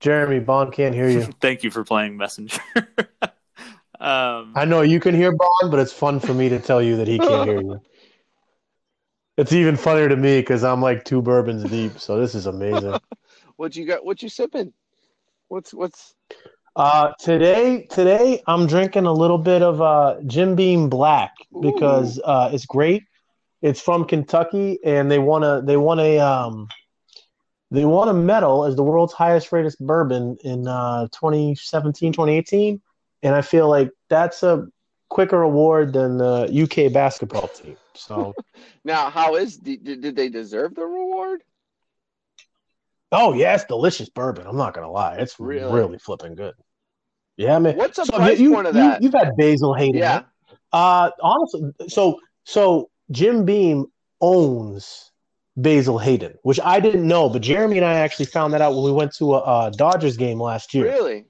Jeremy, Bond can't hear you. Thank you for playing Messenger. I know you can hear Bond, but it's fun for me to tell you that he can't hear you. It's even funnier to me because I'm like two bourbons deep, so this is amazing. What you got? What you sipping? What's? Today I'm drinking a little bit of Jim Beam Black because it's great. It's from Kentucky, and they won a medal as the world's highest rated bourbon in 2017, 2018. And I feel like that's a quicker award than the UK basketball team. So now, did they deserve the reward? Oh yeah, it's delicious bourbon. I'm not gonna lie, it's really flipping good. Yeah, man. What's the price point of that? You've had Basil Hayden. Yeah. Right? Honestly, so Jim Beam owns Basil Hayden, which I didn't know, but Jeremy and I actually found that out when we went to a Dodgers game last year. Really.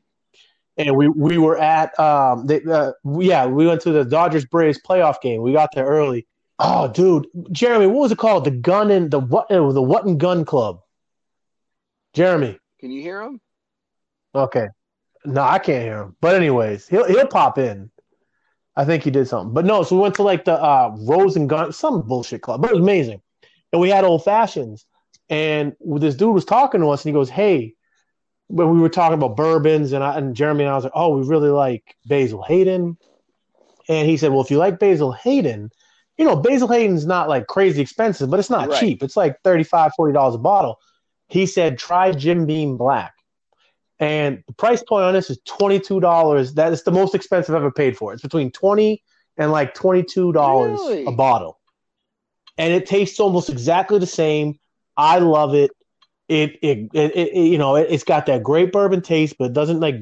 And we were at we went to the Dodgers Braves playoff game. We got there early. Oh, dude, Jeremy, what was it called? The What and Gun Club. Jeremy, can you hear him? Okay, no, I can't hear him. But anyways, he'll pop in. I think he did something. But no, so we went to like the Rose and Gun, some bullshit club. But it was amazing, and we had old fashions. And this dude was talking to us, and he goes, "Hey." When we were talking about bourbons, and Jeremy and I was like, oh, we really like Basil Hayden. And he said, well, if you like Basil Hayden, Basil Hayden's not like crazy expensive, but it's not cheap. It's like $35, $40 a bottle. He said, try Jim Beam Black. And the price point on this is $22. That is the most expensive I've ever paid for. It's between $20 and like $22 a bottle. And it tastes almost exactly the same. I love it. It's got that great bourbon taste, but it doesn't like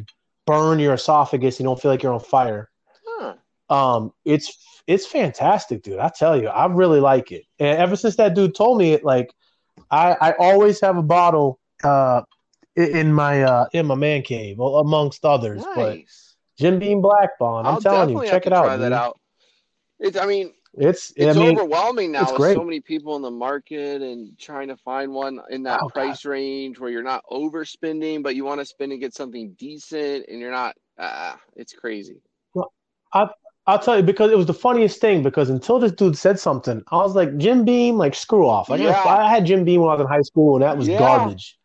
burn your esophagus. You don't feel like you're on fire. Huh. It's fantastic, dude. I tell you, I really like it. And ever since that dude told me it, like I always have a bottle in my man cave, amongst others. Nice. But Jim Beam Black, Bond, I'm telling you, check it out. Try that out. It's overwhelming now with so many people in the market and trying to find one in that price range where you're not overspending, but you want to spend and get something decent, and you're not. It's crazy. Well, I'll tell you, because it was the funniest thing, because until this dude said something, I was like, Jim Beam, like, screw off. I had Jim Beam when I was in high school, and that was garbage.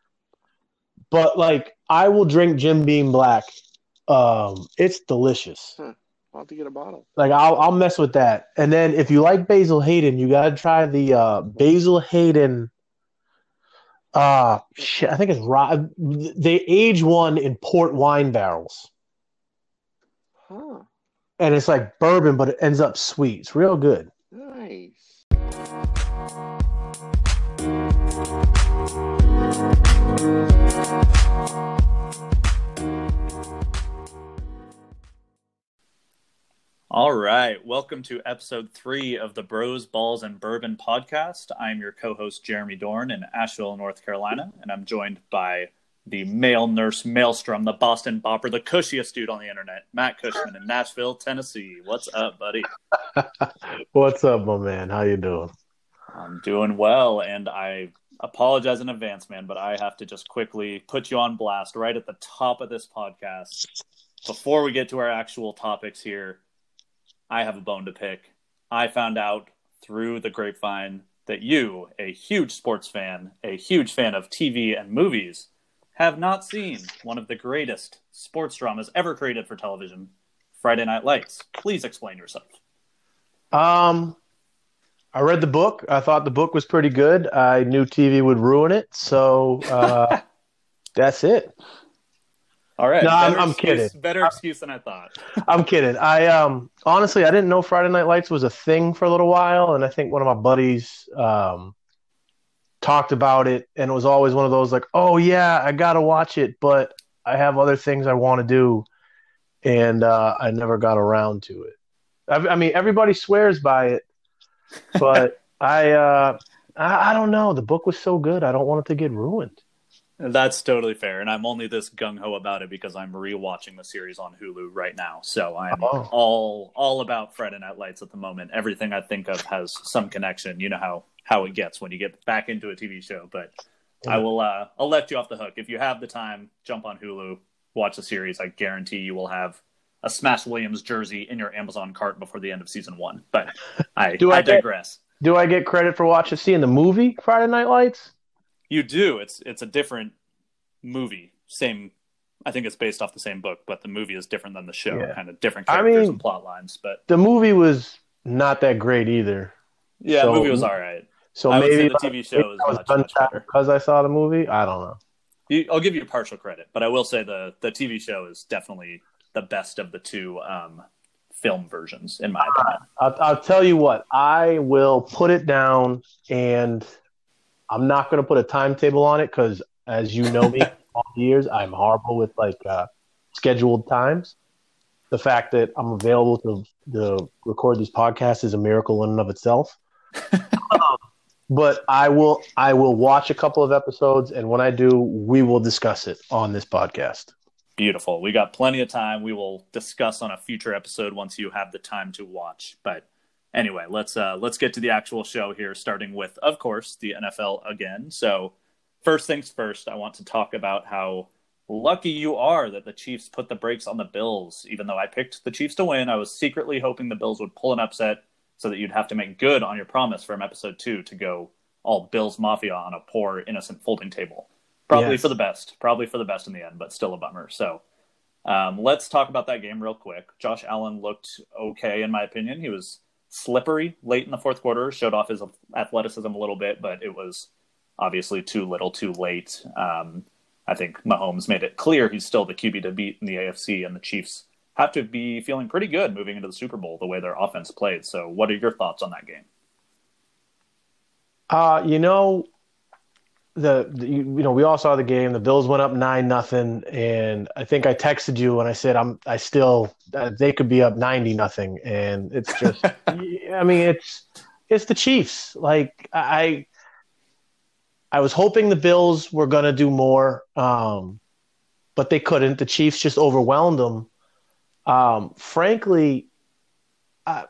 But, like, I will drink Jim Beam Black. It's delicious. Huh. I'll have to get a bottle. Like, I'll mess with that. And then if you like Basil Hayden, you got to try the Basil Hayden. I think it's rye. They age one in port wine barrels. Huh. And it's like bourbon, but it ends up sweet. It's real good. Nice. All right. Welcome to episode 3 of the Bros, Balls, and Bourbon podcast. I'm your co-host, Jeremy Dorn, in Asheville, North Carolina, and I'm joined by the male nurse maelstrom, the Boston bopper, the cushiest dude on the internet, Matt Cushman in Nashville, Tennessee. What's up, buddy? What's up, my man? How you doing? I'm doing well, and I apologize in advance, man, but I have to just quickly put you on blast right at the top of this podcast. Before we get to our actual topics here, I have a bone to pick. I found out through the grapevine that you, a huge sports fan, a huge fan of TV and movies, have not seen one of the greatest sports dramas ever created for television, Friday Night Lights. Please explain yourself. I read the book. I thought the book was pretty good. I knew TV would ruin it, so that's it. All right. No, I'm kidding. Better excuse than I thought. I'm kidding. I honestly didn't know Friday Night Lights was a thing for a little while, and I think one of my buddies talked about it, and it was always one of those like, oh yeah, I gotta watch it, but I have other things I want to do, and I never got around to it. I mean, everybody swears by it, but I don't know. The book was so good, I don't want it to get ruined. That's totally fair, and I'm only this gung-ho about it because I'm rewatching the series on Hulu right now, so I'm all about Friday Night Lights at the moment. Everything I think of has some connection. You know how it gets when you get back into a TV show, but I will. I'll let you off the hook. If you have the time, jump on Hulu, watch the series. I guarantee you will have a Smash Williams jersey in your Amazon cart before the end of season one. But I digress. Do I get credit for seeing the movie Friday Night Lights? You do. It's a different movie. Same. I think it's based off the same book, but the movie is different than the show. Yeah. Kind of different characters and plot lines. But the movie was not that great either. Yeah, so, the movie was all right. So maybe the TV show is much better because I saw the movie. I don't know. I'll give you partial credit, but I will say the TV show is definitely the best of the two film versions, in my opinion. I'll tell you what. I will put it down, and I'm not going to put a timetable on it because, as you know me, all the years I'm horrible with scheduled times. The fact that I'm available to record these podcasts is a miracle in and of itself. But I will watch a couple of episodes, and when I do, we will discuss it on this podcast. Beautiful. We got plenty of time. We will discuss on a future episode once you have the time to watch. But anyway, let's get to the actual show here, starting with, of course, the NFL again. So first things first, I want to talk about how lucky you are that the Chiefs put the brakes on the Bills. Even though I picked the Chiefs to win, I was secretly hoping the Bills would pull an upset so that you'd have to make good on your promise from episode 2 to go all Bills Mafia on a poor, innocent folding table. Probably for the best in the end, but still a bummer. So let's talk about that game real quick. Josh Allen looked okay, in my opinion. He was slippery late in the fourth quarter, showed off his athleticism a little bit, but it was obviously too little, too late. I think Mahomes made it clear he's still the QB to beat in the AFC, and the Chiefs have to be feeling pretty good moving into the Super Bowl, the way their offense played. So what are your thoughts on that game? We all saw the game. The Bills went up 9-0, and I think I texted you and I said, they could be up 90-0. And it's just, I mean, it's the Chiefs. Like I was hoping the Bills were going to do more, but they couldn't. The Chiefs just overwhelmed them. Frankly,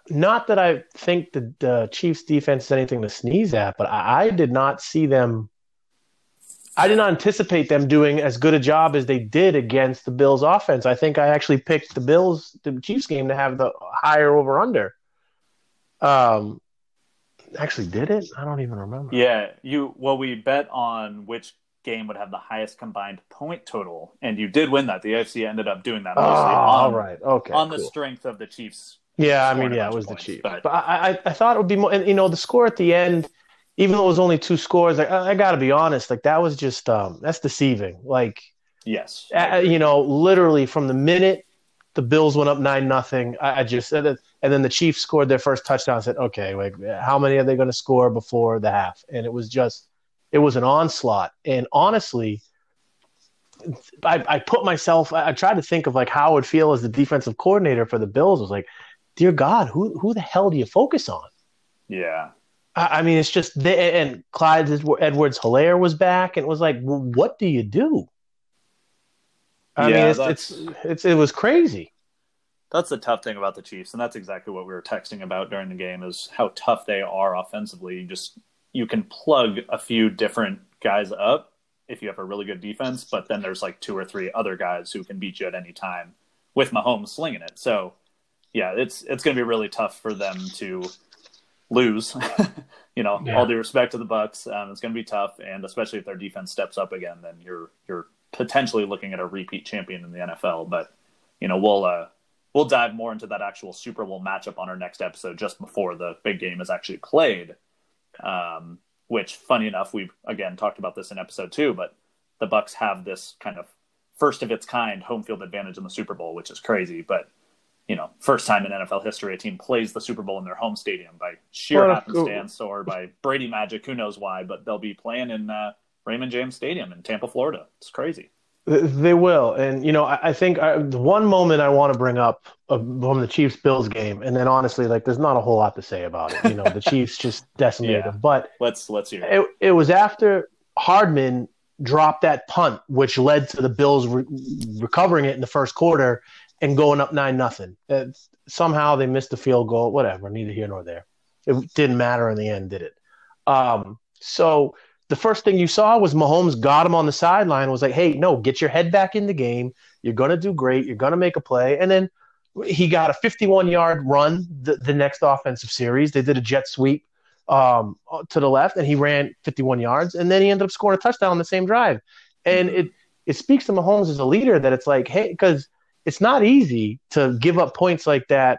not that I think the Chiefs defense is anything to sneeze at, but I did not anticipate them doing as good a job as they did against the Bills offense. I think I actually picked the Chiefs game to have the higher over under. Actually did it? I don't even remember. Yeah, we bet on which game would have the highest combined point total, and you did win that. The AFC ended up doing that the strength of the Chiefs. Yeah, I mean, it was points, the Chiefs. But I thought it would be more, and the score at the end, even though it was only 2 scores, I got to be honest, that was just that's deceiving. Yes. Literally from the minute the Bills went up 9-0, I just said it, and then the Chiefs scored their first touchdown. I said, okay, how many are they going to score before the half? And it was just – it was an onslaught. And honestly, I put myself – I tried to think of, how I would feel as the defensive coordinator for the Bills. I was like, dear God, who the hell do you focus on? Yeah. I mean, it's just – and Clyde Edwards-Helaire was back, and it was like, well, what do you do? It was crazy. That's the tough thing about the Chiefs, and that's exactly what we were texting about during the game, is how tough they are offensively. You can plug a few different guys up if you have a really good defense, but then there's 2 or 3 other guys who can beat you at any time with Mahomes slinging it. So, yeah, it's going to be really tough for them to lose. All due respect to the Bucs, it's going to be tough, and especially if their defense steps up again, then you're potentially looking at a repeat champion in the NFL. But, we'll dive more into that actual Super Bowl matchup on our next episode just before the big game is actually played, which, funny enough, we've, again, talked about this in episode 2, but the Bucs have this kind of first-of-its-kind home field advantage in the Super Bowl, which is crazy. But, first time in NFL history a team plays the Super Bowl in their home stadium by sheer happenstance or by Brady magic, who knows why, but they'll be playing in Raymond James Stadium in Tampa, Florida. It's crazy. They will. And, I think the one moment I want to bring up from the Chiefs-Bills game, and then honestly, there's not a whole lot to say about it. The Chiefs just decimated them. But let's hear it. It was after Hardman dropped that punt, which led to the Bills recovering it in the first quarter and going up 9-0. Somehow they missed the field goal. Whatever, neither here nor there. It didn't matter in the end, did it? So the first thing you saw was Mahomes got him on the sideline, was like, hey, no, get your head back in the game. You're going to do great. You're going to make a play. And then he got a 51-yard run the next offensive series. They did a jet sweep to the left, and he ran 51 yards. And then he ended up scoring a touchdown on the same drive. And it speaks to Mahomes as a leader that it's like, hey, because it's not easy to give up points like that,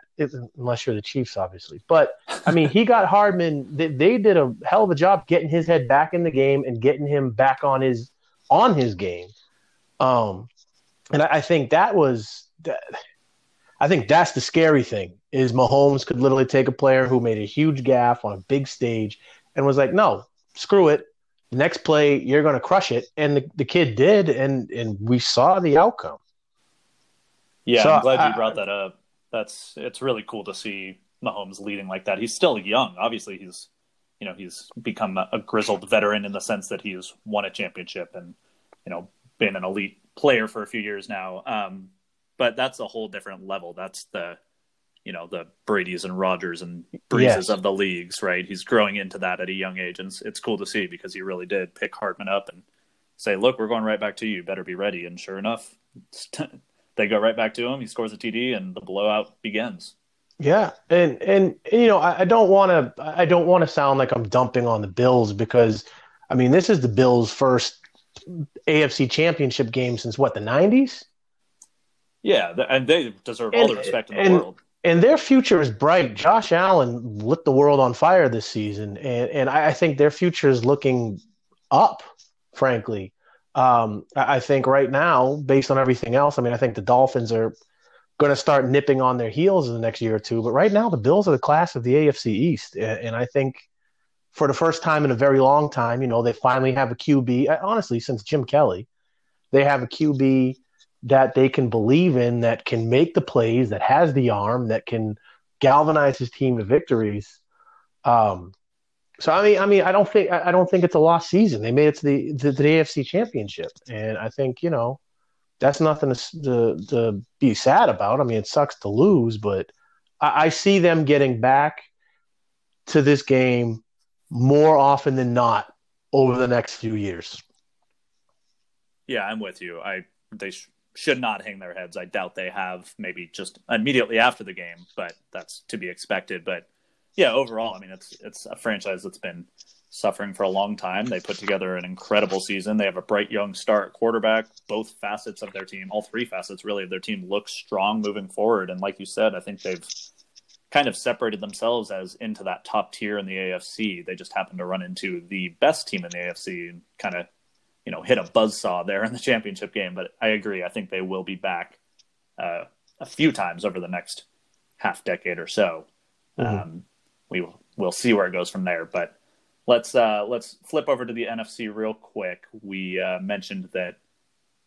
unless you're the Chiefs, obviously. But, I mean, he got Hardman. They did a hell of a job getting his head back in the game and getting him back on his game. And I think that was – I think that's the scary thing is Mahomes could literally take a player who made a huge gaffe on a big stage and was like, no, screw it. The next play, you're going to crush it. And the kid did, and we saw the outcome. Yeah, so I'm glad you brought that up. It's really cool to see Mahomes leading like that. He's still young. Obviously, he's become a grizzled veteran in the sense that he's won a championship and, been an elite player for a few years now. But that's a whole different level. That's the Brady's and Rodgers and Breezes of the leagues, right? He's growing into that at a young age, and it's cool to see because he really did pick Hardman up and say, look, we're going right back to you. Better be ready. And sure enough, they go right back to him. He scores a TD, and the blowout begins. Yeah, and I don't want to sound like I'm dumping on the Bills because, I mean, this is the Bills' first AFC Championship game since what, the 90s? Yeah, and they deserve all the respect in the world. And their future is bright. Josh Allen lit the world on fire this season, and I think their future is looking up, frankly. I think right now, based on everything else, I mean, I think the Dolphins are going to start nipping on their heels in the next year or two. But right now, the Bills are the class of the AFC East. And I think for the first time in a very long time, they finally have a QB. Honestly, since Jim Kelly, they have a QB that they can believe in, that can make the plays, that has the arm, that can galvanize his team to victories. So I mean, I don't think it's a lost season. They made it to the AFC Championship, and I think that's nothing to be sad about. I mean, it sucks to lose, but I see them getting back to this game more often than not over the next few years. Yeah, I'm with you. They should not hang their heads. I doubt they have. Maybe just immediately after the game, but that's to be expected. But yeah, overall, I mean, it's a franchise that's been suffering for a long time. They put together an incredible season. They have a bright young star at quarterback. Both facets of their team, all three facets really of their team, look strong moving forward. And like you said, I think they've kind of separated themselves as into that top tier in the AFC. They just happened to run into the best team in the AFC and kind of, hit a buzzsaw there in the championship game. But I agree. I think they will be back a few times over the next half decade or so. Mm-hmm. We'll see where it goes from there, but let's flip over to the NFC real quick. We mentioned that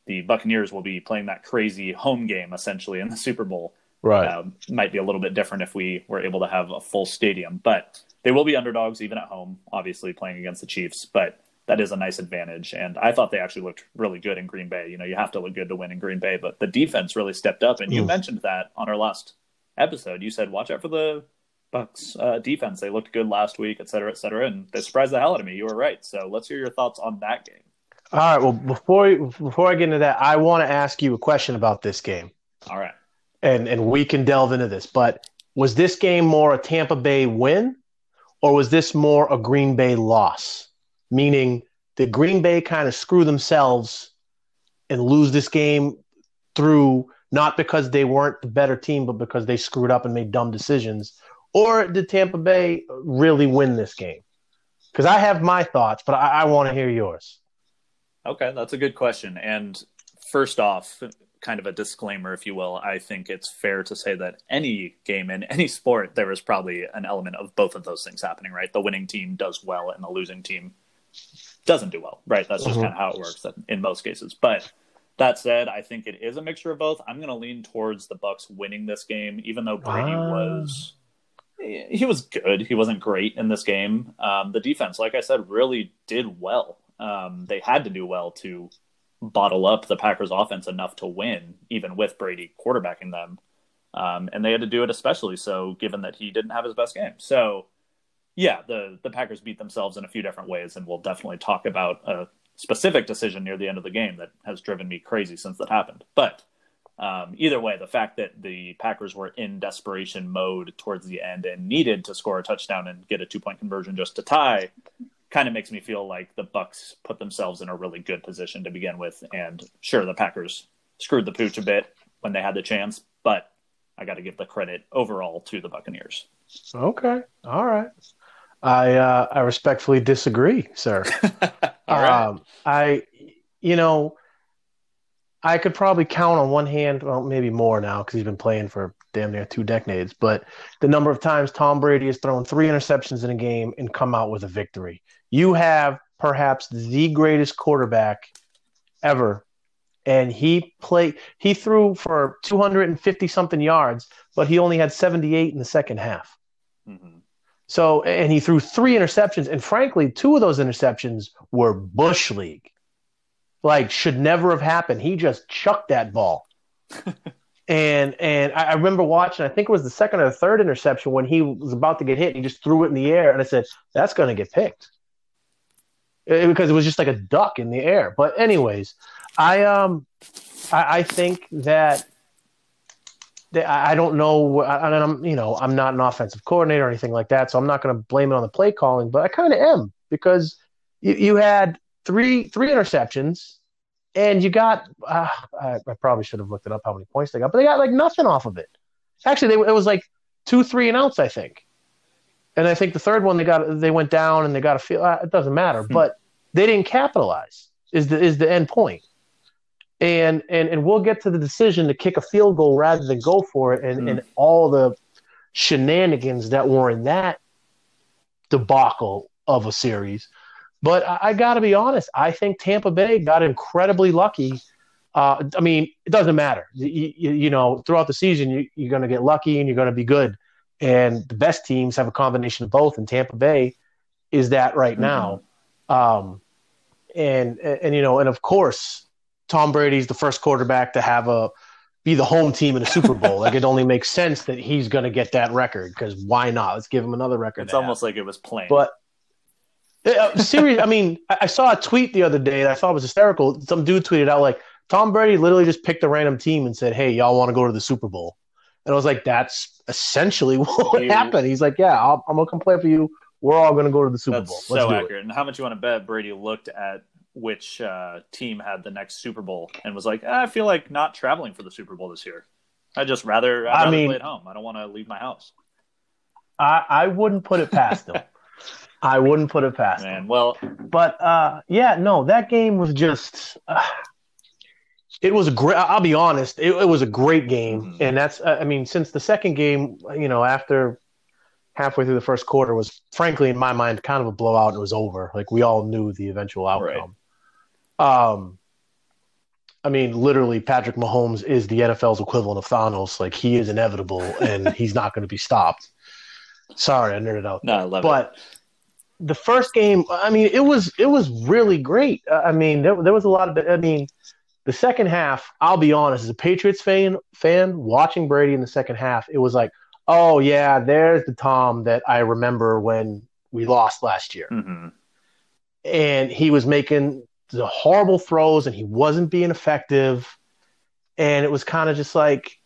the Buccaneers will be playing that crazy home game essentially in the Super Bowl. Right, might be a little bit different if we were able to have a full stadium, but they will be underdogs even at home. Obviously, playing against the Chiefs, but that is a nice advantage. And I thought they actually looked really good in Green Bay. You have to look good to win in Green Bay, but the defense really stepped up. And you mentioned that on our last episode. You said watch out for the Bucks defense. They looked good last week, et cetera, and they surprised the hell out of me. You were right. So let's hear your thoughts on that game. All right. Well, before I get into that, I want to ask you a question about this game. All right. And we can delve into this, but was this game more a Tampa Bay win or was this more a Green Bay loss? Meaning did Green Bay kind of screw themselves and lose this game through not because they weren't the better team, but because they screwed up and made dumb decisions? Or did Tampa Bay really win this game? Because I have my thoughts, but I want to hear yours. Okay, that's a good question. And first off, kind of a disclaimer, if you will, I think it's fair to say that any game in any sport, there is probably an element of both of those things happening, right? The winning team does well and the losing team doesn't do well, right? That's just kind of how it works in most cases. But that said, I think it is a mixture of both. I'm going to lean towards the Bucks winning this game, even though Brady was... He was good. He wasn't great in this game. The defense, like I said, really did well. They had to do well to bottle up the Packers offense enough to win, even with Brady quarterbacking them. And they had to do it especially so, given that he didn't have his best game. So Yeah, the Packers beat themselves in a few different ways, and we'll definitely talk about a specific decision near the end of the game that has driven me crazy since that happened. But either way, the fact that the Packers were in desperation mode towards the end and needed to score a touchdown and get a two-point conversion just to tie kind of makes me feel like the Bucs put themselves in a really good position to begin with. And sure, the Packers screwed the pooch a bit when they had the chance, but I got to give the credit overall to the Buccaneers. Okay. All right. I respectfully disagree, sir. All right. I could probably count on one hand, well, maybe more now because he's been playing for damn near 20 decades, but the number of times Tom Brady has thrown 3 interceptions in a game and come out with a victory. You have perhaps the greatest quarterback ever, and he threw for 250-something yards, but he only had 78 in the second half. Mm-hmm. So, and he threw 3 interceptions, and frankly, 2 of those interceptions were bush league. Like, should never have happened. He just chucked that ball. and I remember watching, I think it was the second or the third interception when he was about to get hit, and he just threw it in the air, and I said, that's going to get picked. Because it was just like a duck in the air. But anyways, I think that I don't know. I'm not an offensive coordinator or anything like that, so I'm not going to blame it on the play calling, but I kind of am, because you had three interceptions, and you got I probably should have looked it up how many points they got, but they got like nothing off of it. Actually, it was like 2 3 and outs, I think. And I think the third one they went down and they got a field. It doesn't matter, but they didn't capitalize is the end point. And we'll get to the decision to kick a field goal rather than go for it, and all the shenanigans that were in that debacle of a series. But I got to be honest, I think Tampa Bay got incredibly lucky. It doesn't matter. You throughout the season, you're going to get lucky and you're going to be good. And the best teams have a combination of both, and Tampa Bay is that right now. And of course, Tom Brady's the first quarterback to be the home team in a Super Bowl. Like, it only makes sense that he's going to get that record, because why not? Let's give him another record. It's almost like it was planned. But seriously, I saw a tweet the other day that I thought was hysterical. Some dude tweeted out like, Tom Brady literally just picked a random team and said, "Hey, y'all want to go to the Super Wowl?" And I was like, that's essentially what happened. He's like, "Yeah, I'm going to come play for you. We're all going to go to the Super Bowl." Let's so accurate. It. And how much you want to bet Brady looked at which team had the next Super Bowl and was like, I feel like not traveling for the Super Bowl this year. I'd just rather play at home. I don't want to leave my house. I wouldn't put it past them. I wouldn't put it past them. Well, but that game was just it was a great. I'll be honest, it was a great game, and that's since the second game, after halfway through the first quarter was, frankly, in my mind, kind of a blowout. It was over. Like, we all knew the eventual outcome. Right. Literally, Patrick Mahomes is the NFL's equivalent of Thanos. Like, he is inevitable, and he's not going to be stopped. Sorry, I nerded out. No, I love it. But the first game, it was really great. There was a lot of – the second half, I'll be honest, as a Patriots fan watching Brady in the second half, it was like, oh, yeah, there's the Tom that I remember when we lost last year. Mm-hmm. And he was making the horrible throws, and he wasn't being effective. And it was kind of just like,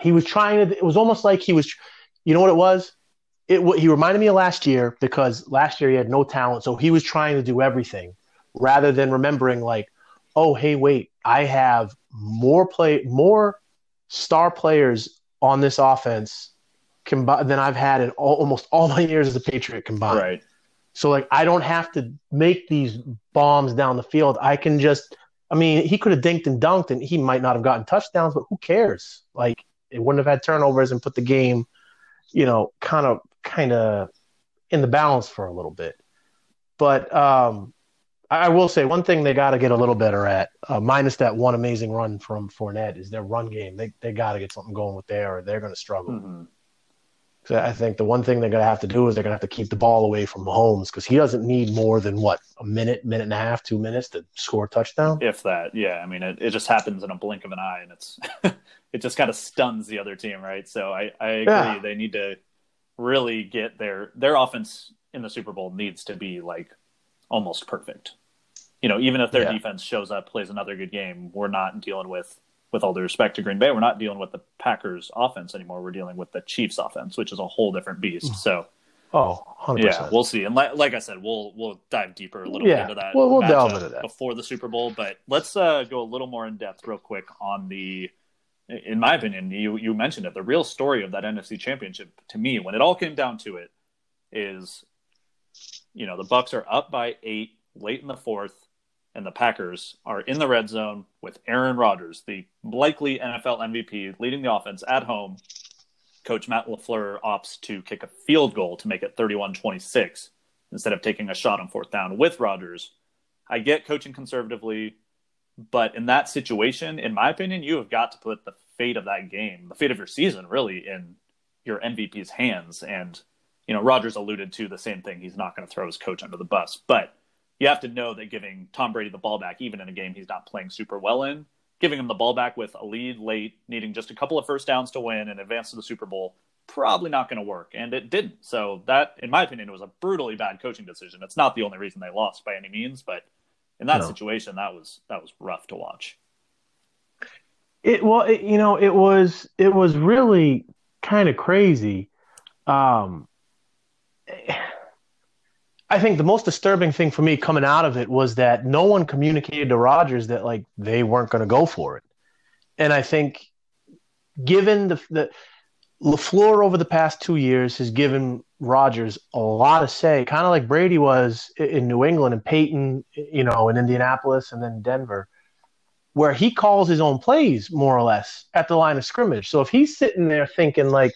he was trying to – it was almost like he was – you know what it was? He reminded me of last year, because last year he had no talent, so he was trying to do everything rather than remembering like, oh, hey, wait, I have more star players on this offense than I've had in almost all my years as a Patriot combined. Right. So, like, I don't have to make these bombs down the field. I can just – he could have dinked and dunked, and he might not have gotten touchdowns, but who cares? Like, it wouldn't have had turnovers and put the game, kind of in the balance for a little bit. But I will say one thing they got to get a little better at, minus that one amazing run from Fournette, is their run game. They got to get something going with there, or they're going to struggle. Mm-hmm. So I think the one thing they're going to have to do is they're going to have to keep the ball away from Mahomes, because he doesn't need more than, what, a minute, minute and a half, 2 minutes to score a touchdown? If that, yeah. It just happens in a blink of an eye, and it's it just kind of stuns the other team, right? So I agree. Yeah. They need to really get their offense in the Super Bowl needs to be like almost perfect. You know, even if their defense shows up, plays another good game, we're not dealing with all due respect to Green Bay, we're not dealing with the Packers offense anymore. We're dealing with the Chiefs offense, which is a whole different beast. So, 100%. Yeah, we'll see. And like I said, we'll dive deeper a little bit into that. We'll delve into that before the Super Bowl. But let's go a little more in depth real quick on the, in my opinion, you mentioned it, the real story of that NFC Championship to me, when it all came down to it, is, you know, the Bucs are up by 8 late in the fourth, and the Packers are in the red zone with Aaron Rodgers, the likely NFL MVP, leading the offense at home. Coach Matt LaFleur opts to kick a field goal to make it 31-26 instead of taking a shot on fourth down with Rodgers. I get coaching conservatively, but in that situation, in my opinion, you have got to put the fate of that game, the fate of your season, really, in your MVP's hands. And, you know, Rodgers alluded to the same thing. He's not going to throw his coach under the bus. But you have to know that giving Tom Brady the ball back, even in a game he's not playing super well in, giving him the ball back with a lead late, needing just a couple of first downs to win and advance to the Super Bowl, probably not going to work. And it didn't. So that, in my opinion, was a brutally bad coaching decision. It's not the only reason they lost by any means, but in that situation, that was rough to watch. It was really kind of crazy. I think the most disturbing thing for me coming out of it was that no one communicated to Rodgers that, like, they weren't going to go for it. And I think given the LaFleur over the past 2 years has given Rodgers a lot of say, kind of like Brady was in New England and Peyton, you know, in Indianapolis and then Denver, where he calls his own plays more or less at the line of scrimmage. So if he's sitting there thinking like,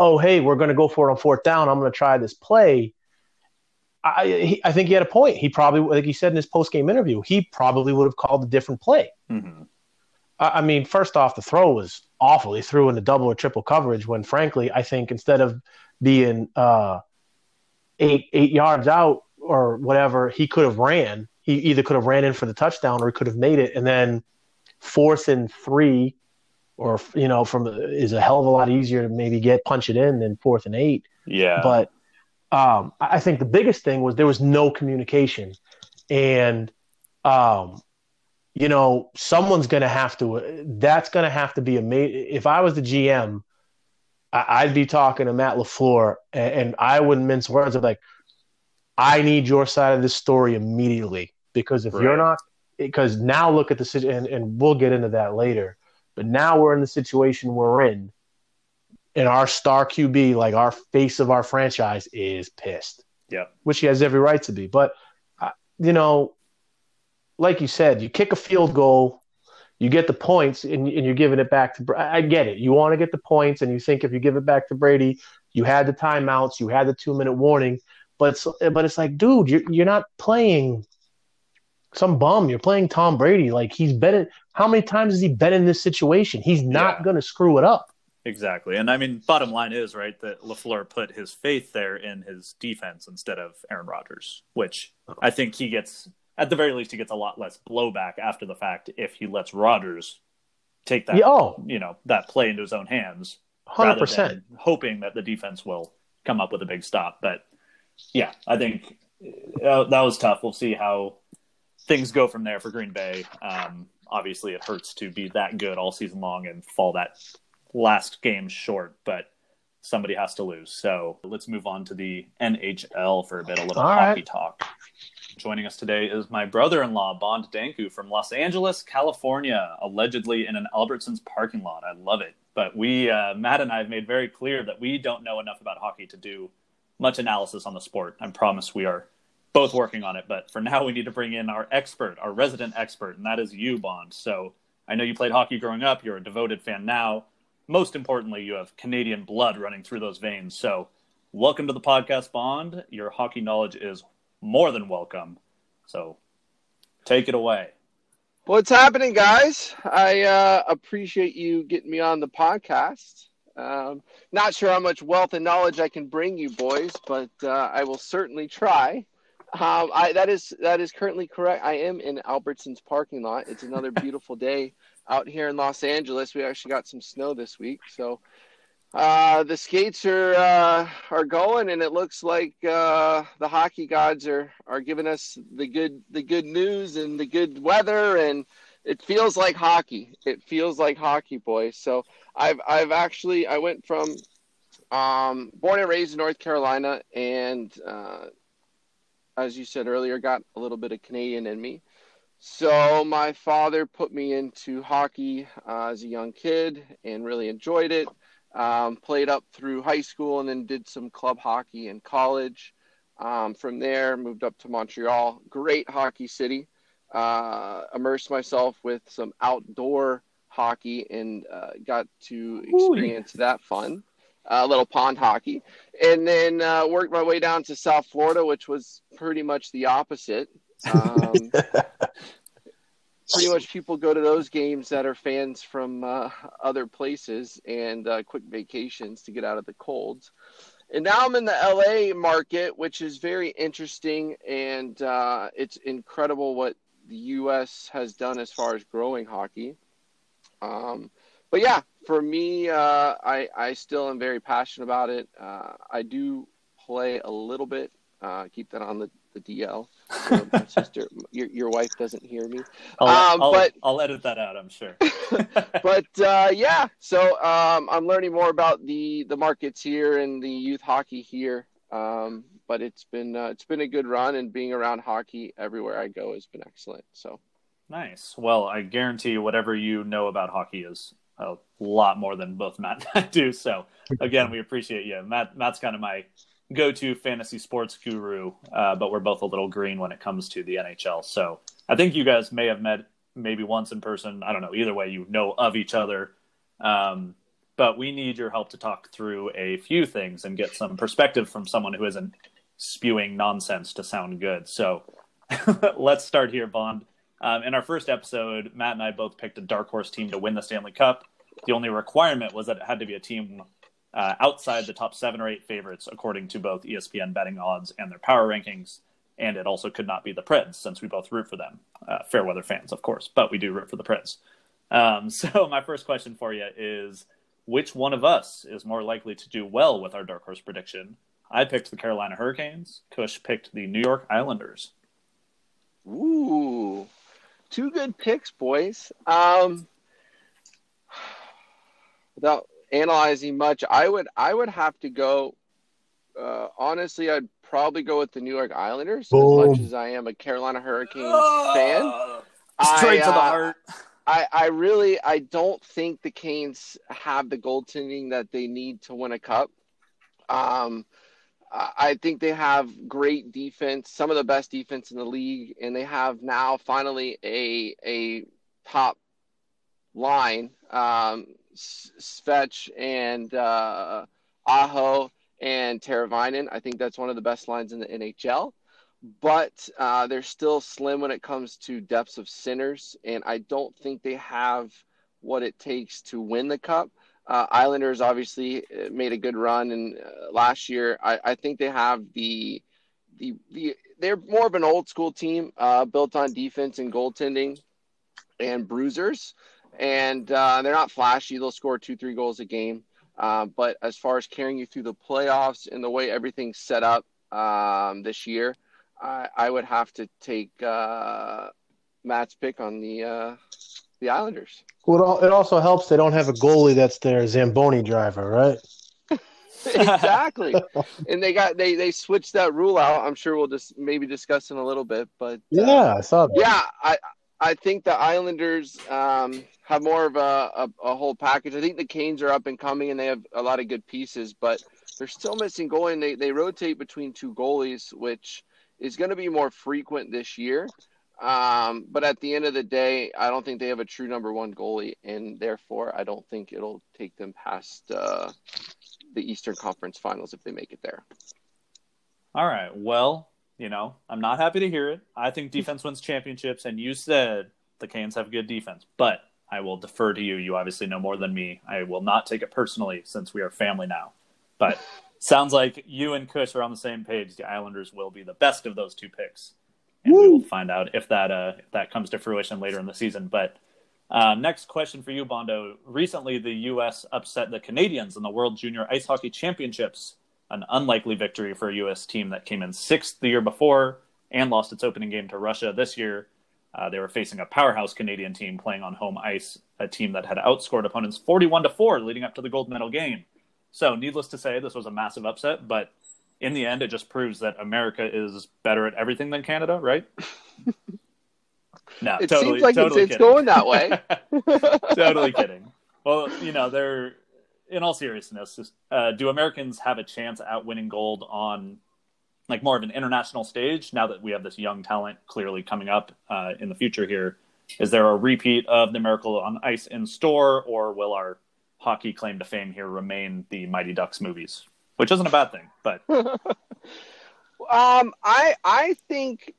oh, hey, we're going to go for it on fourth down, I'm going to try this play, I think he had a point. He probably, like he said in his post-game interview, he probably would have called a different play. Mm-hmm. I mean, first off, the throw was awful. He threw in the double or triple coverage when, frankly, I think instead of being 8 yards out or whatever, he could have ran. He either could have ran in for the touchdown or he could have made it. And then 4th and 3 or, you know, is a hell of a lot easier to maybe punch it in than 4th and 8. Yeah. But I think the biggest thing was there was no communication, and you know, someone's going to have to. That's going to have to be amazing. If I was the GM, I'd be talking to Matt LaFleur, and I wouldn't mince words. I'd be like, I need your side of this story immediately, because if you're not, because now look at the situation, and we'll get into that later. But now we're in the situation we're in. And our star QB, like our face of our franchise, is pissed. Yeah, which he has every right to be. But, you know, like you said, you kick a field goal, you get the points, and you're giving it back to – I get it. You want to get the points, and you think if you give it back to Brady, you had the timeouts, you had the 2-minute warning. But it's like, dude, you're not playing some bum. You're playing Tom Brady. Like, he's been in – how many times has he been in this situation? He's not going to screw it up. Exactly. And I mean, bottom line is, right, that LaFleur put his faith there in his defense instead of Aaron Rodgers, which I think he gets, at the very least, he gets a lot less blowback after the fact if he lets Rodgers take that, you know, that play into his own hands. 100%. Rather than hoping that the defense will come up with a big stop. But yeah, I think that was tough. We'll see how things go from there for Green Bay. Obviously, it hurts to be that good all season long and fall that last game short, but somebody has to lose. So let's move on to the NHL for a bit, a little hockey talk. Joining us today is my brother-in-law, Bond Danku, from Los Angeles, California, allegedly in an Albertsons parking lot. I love it. But we, Matt and I, have made very clear that we don't know enough about hockey to do much analysis on the sport. I promise we are both working on it, but for now we need to bring in our expert, our resident expert, and that is you, Bond. So I know you played hockey growing up. You're a devoted fan now. Most importantly, you have Canadian blood running through those veins. So welcome to the podcast, Bond. Your hockey knowledge is more than welcome. So take it away. What's happening, guys? I appreciate you getting me on the podcast. Not sure how much wealth and knowledge I can bring you boys, but I will certainly try. That is currently correct. I am in Albertson's parking lot. It's another beautiful day out here in Los Angeles. We actually got some snow this week, so The skates are going, and it looks like the hockey gods are giving us the good news and the good weather, and it feels like hockey. It feels like hockey, boys. So I went from born and raised in North Carolina, and as you said earlier, got a little bit of Canadian in me. So my father put me into hockey as a young kid and really enjoyed it. Played up through high school and then did some club hockey in college. From there, moved up to Montreal. Great hockey city. Immersed myself with some outdoor hockey and got to experience that fun. Little pond hockey. And then worked my way down to South Florida, which was pretty much the opposite. Pretty much people go to those games that are fans from other places and quick vacations to get out of the colds. And now I'm in the LA market, which is very interesting. And it's incredible what the U.S. has done as far as growing hockey. But yeah, for me, I still am very passionate about it. I do play a little bit, keep that on the DL. My sister, your wife doesn't hear me. I'll edit that out, I'm sure. But yeah, so I'm learning more about the markets here and the youth hockey here. But it's been a good run, and being around hockey everywhere I go has been excellent. So nice. Well, I guarantee you, whatever you know about hockey is a lot more than both Matt and I do. So again, we appreciate you. Matt's kind of my go-to fantasy sports guru, but we're both a little green when it comes to the NHL. So I think you guys may have met maybe once in person. I don't know. Either way, you know of each other. But we need your help to talk through a few things and get some perspective from someone who isn't spewing nonsense to sound good. So let's start here, Bond. In our first episode, Matt and I both picked a dark horse team to win the Stanley Cup. The only requirement was that it had to be a team outside the top 7 or 8 favorites, according to both ESPN betting odds and their power rankings. And it also could not be the Preds, since we both root for them. Fair weather fans, of course, but we do root for the Preds. So my first question for you is, which one of us is more likely to do well with our dark horse prediction? I picked the Carolina Hurricanes. Cush picked the New York Islanders. Ooh, two good picks, boys. Without analyzing much, I would have to go. Honestly, I'd probably go with the New York Islanders. Boom. As much as I am a Carolina Hurricanes fan. Straight to the heart. I don't think the Canes have the goaltending that they need to win a cup. I think they have great defense, some of the best defense in the league, and they have now finally a top line. Svech and Aho and Teravainen. I think that's one of the best lines in the NHL, but they're still slim when it comes to depths of centers, and I don't think they have what it takes to win the cup. Islanders obviously made a good run, and last year I think they have they're more of an old school team built on defense and goaltending and bruisers. And they're not flashy. They'll score 2-3 goals a game. But as far as carrying you through the playoffs and the way everything's set up this year, I would have to take Matt's pick on the Islanders. Well, it also helps they don't have a goalie that's their Zamboni driver, right? Exactly. And they switched that rule out. I'm sure we'll just maybe discuss in a little bit. But yeah, I saw that. Yeah, I think the Islanders have more of a whole package. I think the Canes are up and coming, and they have a lot of good pieces, but they're still missing goalie, and they rotate between two goalies, which is going to be more frequent this year. But at the end of the day, I don't think they have a true number one goalie, and therefore I don't think it'll take them past the Eastern Conference Finals if they make it there. All right, well, you know, I'm not happy to hear it. I think defense wins championships, and you said the Canes have good defense. But I will defer to you. You obviously know more than me. I will not take it personally since we are family now. But sounds like you and Cush are on the same page. The Islanders will be the best of those two picks. And we will find out if that comes to fruition later in the season. But Next question for you, Bondo. Recently, the U.S. upset the Canadians in the World Junior Ice Hockey Championships, an unlikely victory for a U.S. team that came in sixth the year before and lost its opening game to Russia this year. They were facing a powerhouse Canadian team playing on home ice, a team that had outscored opponents 41-4 leading up to the gold medal game. So, needless to say, this was a massive upset, but in the end, it just proves that America is better at everything than Canada, right? No, it totally, seems like totally it's going that way. Totally kidding. Well, you know, they're, in all seriousness, do Americans have a chance at winning gold on like more of an international stage now that we have this young talent clearly coming up in the future here? Is there a repeat of the miracle on ice in store, or will our hockey claim to fame here remain the Mighty Ducks movies, which isn't a bad thing, but I think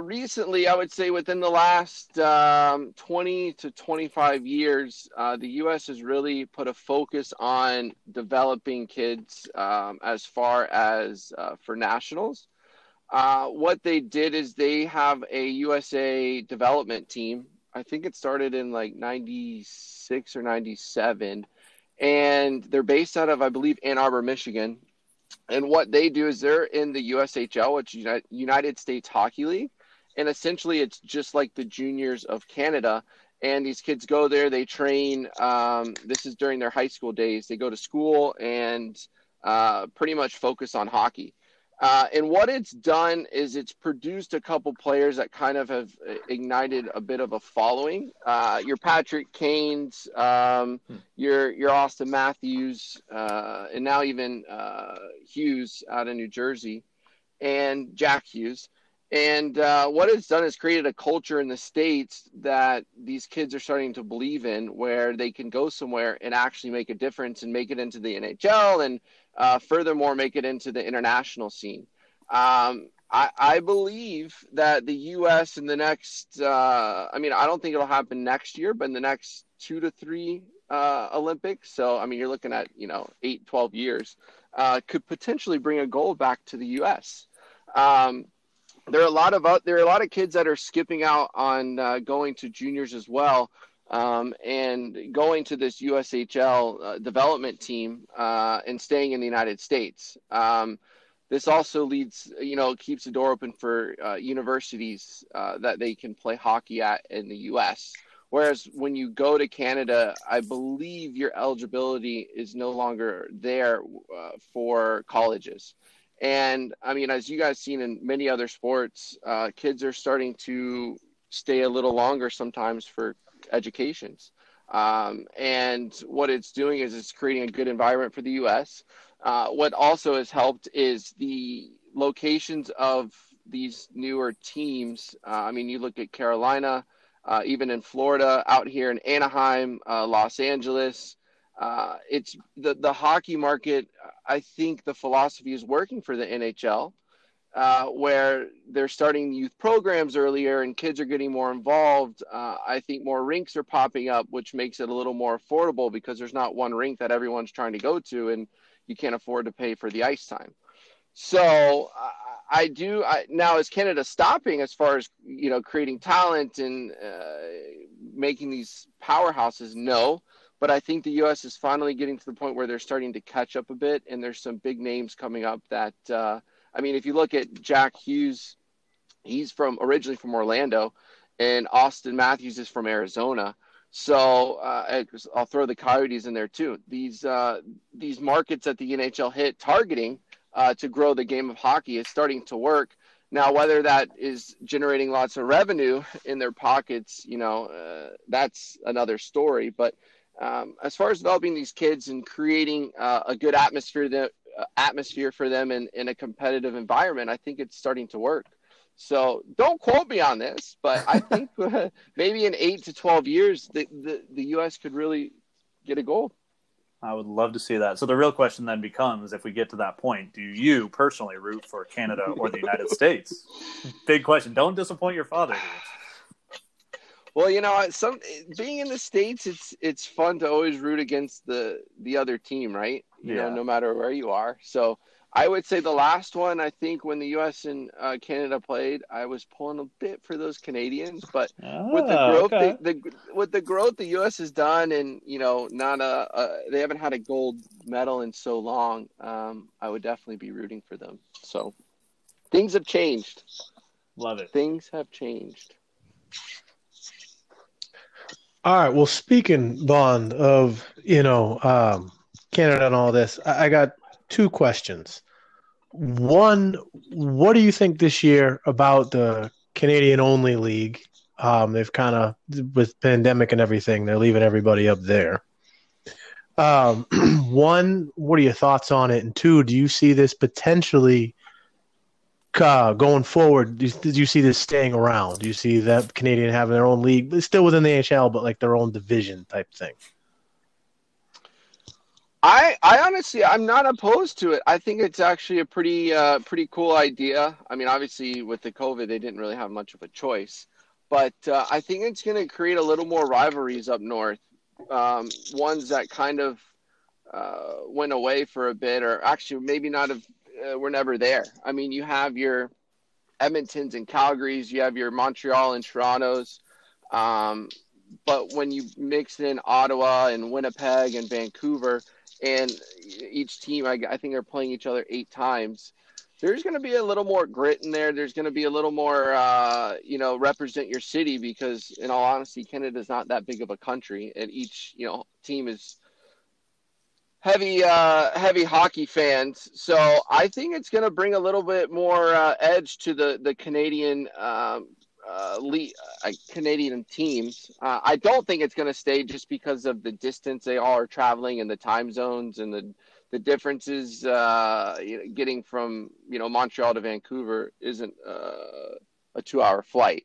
recently, I would say within the last 20 to 25 years, the U.S. has really put a focus on developing kids as far as for nationals. What they did is they have a USA development team. I think it started in like 96 or 97. And they're based out of, I believe, Ann Arbor, Michigan. And what they do is they're in the USHL, which is United States Hockey League. And essentially, it's just like the juniors of Canada. And these kids go there. They train. This is during their high school days. They go to school and pretty much focus on hockey. And what it's done is it's produced a couple players that kind of have ignited a bit of a following. Your Patrick Kane's, your Austin Matthews, and now even Hughes out of New Jersey, and Jack Hughes. And what it's done is created a culture in the States that these kids are starting to believe in, where they can go somewhere and actually make a difference and make it into the NHL and furthermore make it into the international scene. I believe that the U.S. in the next I don't think it'll happen next year, but in the next 2 to 3 Olympics. So, I mean, you're looking at, 8, 12 years could potentially bring a gold back to the U.S. There are a lot of kids that are skipping out on going to juniors as well, and going to this USHL development team and staying in the United States. This also leads, keeps the door open for universities that they can play hockey at in the U.S. Whereas when you go to Canada, I believe your eligibility is no longer there for colleges. And, as you guys seen in many other sports, kids are starting to stay a little longer sometimes for educations. And what it's doing is it's creating a good environment for the U.S. What also has helped is the locations of these newer teams. You look at Carolina, even in Florida, out here in Anaheim, Los Angeles. It's the hockey market. I think the philosophy is working for the NHL, where they're starting youth programs earlier and kids are getting more involved. I think more rinks are popping up, which makes it a little more affordable because there's not one rink that everyone's trying to go to and you can't afford to pay for the ice time. So now is Canada stopping as far as, creating talent and making these powerhouses? No. But I think the U.S. is finally getting to the point where they're starting to catch up a bit, and there's some big names coming up that if you look at Jack Hughes, he's originally from Orlando, and Austin Matthews is from Arizona. So I'll throw the Coyotes in there too. These markets that the NHL hit targeting to grow the game of hockey is starting to work. Now, whether that is generating lots of revenue in their pockets, that's another story, but as far as developing these kids and creating a good atmosphere for them in a competitive environment, I think it's starting to work. So don't quote me on this, but I think maybe in 8 to 12 years, the U.S. could really get a goal. I would love to see that. So the real question then becomes, if we get to that point, do you personally root for Canada or the United States? Big question. Don't disappoint your father, dude. Well, being in the States, it's fun to always root against the other team, right? No matter where you are. So I would say the last one, I think, when the U.S. and Canada played, I was pulling a bit for those Canadians, but with the growth the U.S. has done, and you know, they haven't had a gold medal in so long. I would definitely be rooting for them. So things have changed. Love it. Things have changed. All right. Well, speaking, Bond, of Canada and all this, I got 2 questions. One, what do you think this year about the Canadian-only league? They've kind of, with pandemic and everything, they're leaving everybody up there. One, what are your thoughts on it? And 2, do you see this potentially going forward? Do you see this staying around? Do you see that Canadian having their own league, but still within the NHL, but like their own division type thing? I honestly, I'm not opposed to it. I think it's actually a pretty cool idea. I mean, obviously with the COVID, they didn't really have much of a choice, but I think it's going to create a little more rivalries up north. Ones that kind of went away for a bit, or actually maybe not have, were never there. I mean, you have your Edmontons and Calgarys, you have your Montreal and Torontos, but when you mix in Ottawa and Winnipeg and Vancouver, and each team, I think they're playing each other 8 times. There's going to be a little more grit in there. There's going to be a little more, represent your city, because in all honesty, Canada's not that big of a country, and each, team is heavy hockey fans. So I think it's going to bring a little bit more edge to the Canadian Canadian teams. I don't think it's going to stay, just because of the distance they all are traveling and the time zones and the differences. Getting from Montreal to Vancouver isn't a 2-hour flight,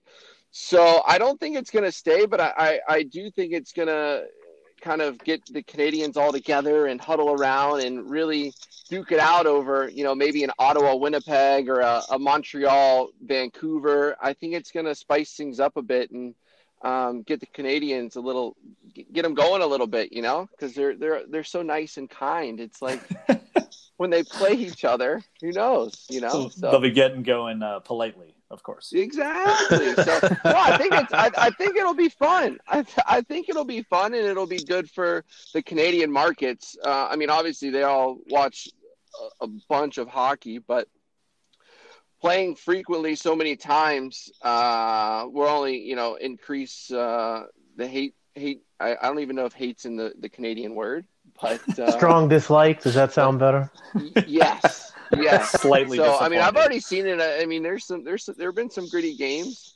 so I don't think it's going to stay. But I do think it's going to kind of get the Canadians all together and huddle around and really duke it out over, maybe an Ottawa, Winnipeg, or a Montreal, Vancouver. I think it's going to spice things up a bit and get the Canadians get them going a little bit, because they're so nice and kind. It's like when they play each other, who knows, So they'll be getting going politely, of course. Exactly. So I think it'll be fun. I think it'll be fun, and it'll be good for the Canadian markets. I mean, obviously they all watch a bunch of hockey, but playing frequently so many times will only, increase the hate. I don't even know if hate's in the Canadian word, but strong dislike. Does that sound better? Yes. Yeah, slightly. So I mean, I've already seen it. I mean, there have been some gritty games.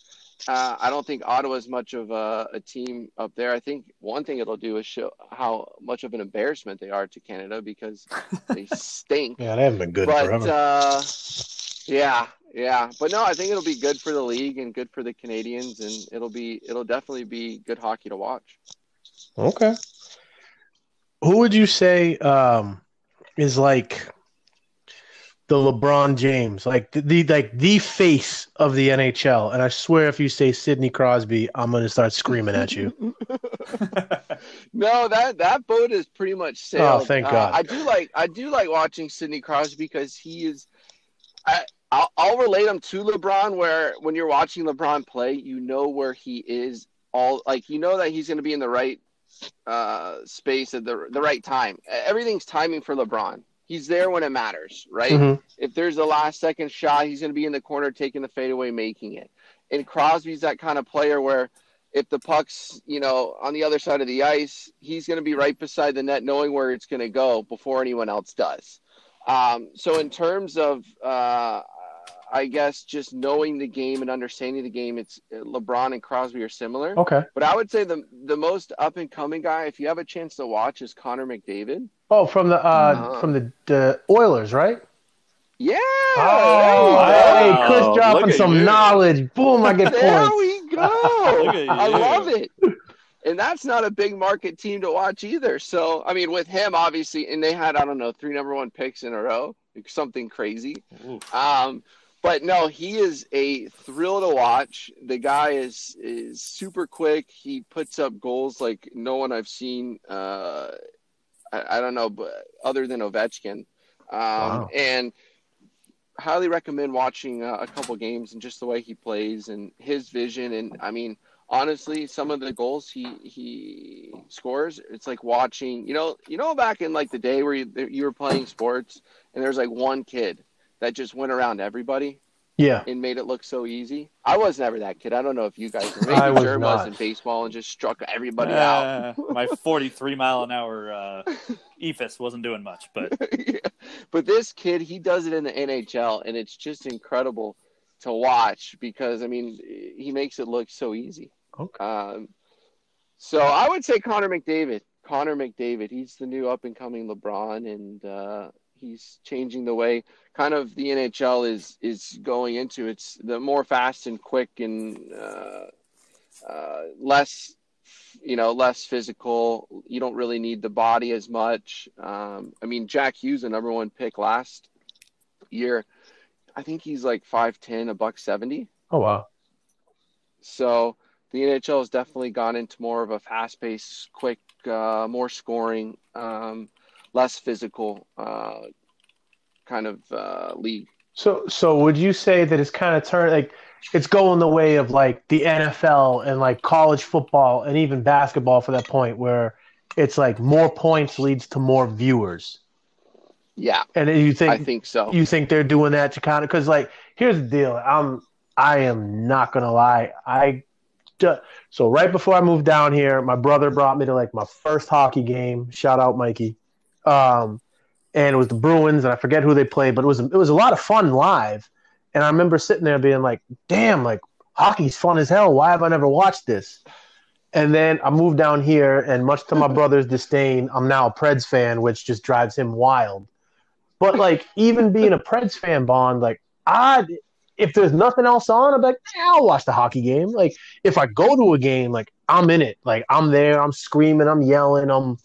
I don't think Ottawa is much of a team up there. I think one thing it'll do is show how much of an embarrassment they are to Canada, because they stink. Yeah, they haven't been good forever. Yeah. But no, I think it'll be good for the league and good for the Canadians, and it'll definitely be good hockey to watch. Okay. Who would you say is like the LeBron James, like the face of the NHL? And I swear, if you say Sidney Crosby, I'm going to start screaming at you. No, that boat is pretty much sailed. Oh, thank God. I do like watching Sidney Crosby, because he is. I'll relate him to LeBron, where when you're watching LeBron play, where he is. All like that he's going to be in the right space at the right time. Everything's timing for LeBron. He's there when it matters, right? Mm-hmm. If there's a last-second shot, he's going to be in the corner taking the fadeaway, making it. And Crosby's that kind of player where if the puck's, on the other side of the ice, he's going to be right beside the net, knowing where it's going to go before anyone else does. So in terms of, I guess, just knowing the game and understanding the game, it's LeBron and Crosby are similar. Okay. But I would say the most up-and-coming guy, if you have a chance to watch, is Connor McDavid. Oh, from the Oilers, right? Yeah. Oh, wow. Hey, Chris dropping some knowledge. Boom, I get points. There we go. I love it. And that's not a big market team to watch either. So, I mean, with him, obviously, and they had, 3 number 1 picks in a row, something crazy. But no, he is a thrill to watch. The guy is super quick. He puts up goals like no one I've seen, I don't know, but other than Ovechkin, Wow. And highly recommend watching a couple games and just the way he plays and his vision. And I mean, honestly, some of the goals he scores, it's like watching, you know, back in like the day where you were playing sports and there's like one kid that just went around everybody. Yeah. And made it look so easy. I was never that kid. I don't know if you guys were. I was sure not. Was in baseball and just struck everybody out. My 43-mile-an-hour EFIS wasn't doing much. But yeah. But this kid, he does it in the NHL, and it's just incredible to watch because, I mean, he makes it look so easy. Okay. So I would say Connor McDavid, he's the new up-and-coming LeBron, and he's changing the way kind of the NHL is going into. It's the more fast and quick and less physical. You don't really need the body as much. I mean, Jack Hughes, the number one pick last year, I think he's like 5'10", $170. Oh, wow. So the NHL has definitely gone into more of a fast-paced, quick, more scoring, less physical kind of league. So would you say that it's kind of turned, like it's going the way of like the NFL and like college football and even basketball for that point where it's like more points leads to more viewers? Yeah. And you think, I think so. You think they're doing that to kind of, because like here's the deal. I am not going to lie. So right before I moved down here, my brother brought me to like my first hockey game. Shout out Mikey. And it was the Bruins, and I forget who they played, but it was a lot of fun live. And I remember sitting there being like, damn, like hockey's fun as hell. Why have I never watched this? And then I moved down here, and much to my brother's disdain, I'm now a Preds fan, which just drives him wild. But like, even being a Preds fan, Bond, like if there's nothing else on, I'm like, I'll watch the hockey game. Like if I go to a game, like I'm in it. Like I'm there, I'm screaming, I'm yelling, I'm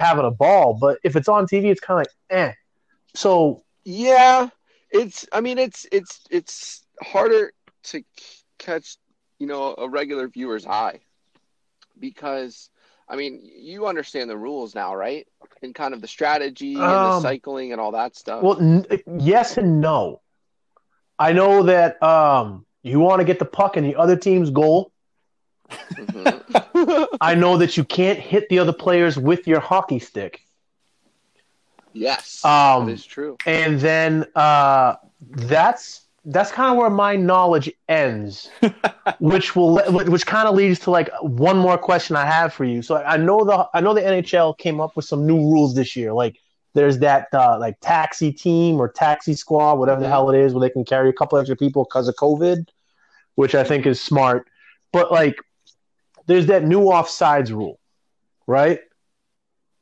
having a ball. But if it's on TV, it's kind of like, eh. So yeah, it's harder to catch, a regular viewer's eye because, I mean, you understand the rules now, right? And kind of the strategy and the cycling and all that stuff. Well, yes and no. I know that you want to get the puck in the other team's goal. Mm-hmm. I know that you can't hit the other players with your hockey stick. Yes, that is true. And then that's kind of where my knowledge ends, which kind of leads to like one more question I have for you. So I know the NHL came up with some new rules this year. Like there's that like taxi team or taxi squad, whatever the hell it is, where they can carry a couple extra people because of COVID, which I think is smart. But like, there's that new offsides rule, right?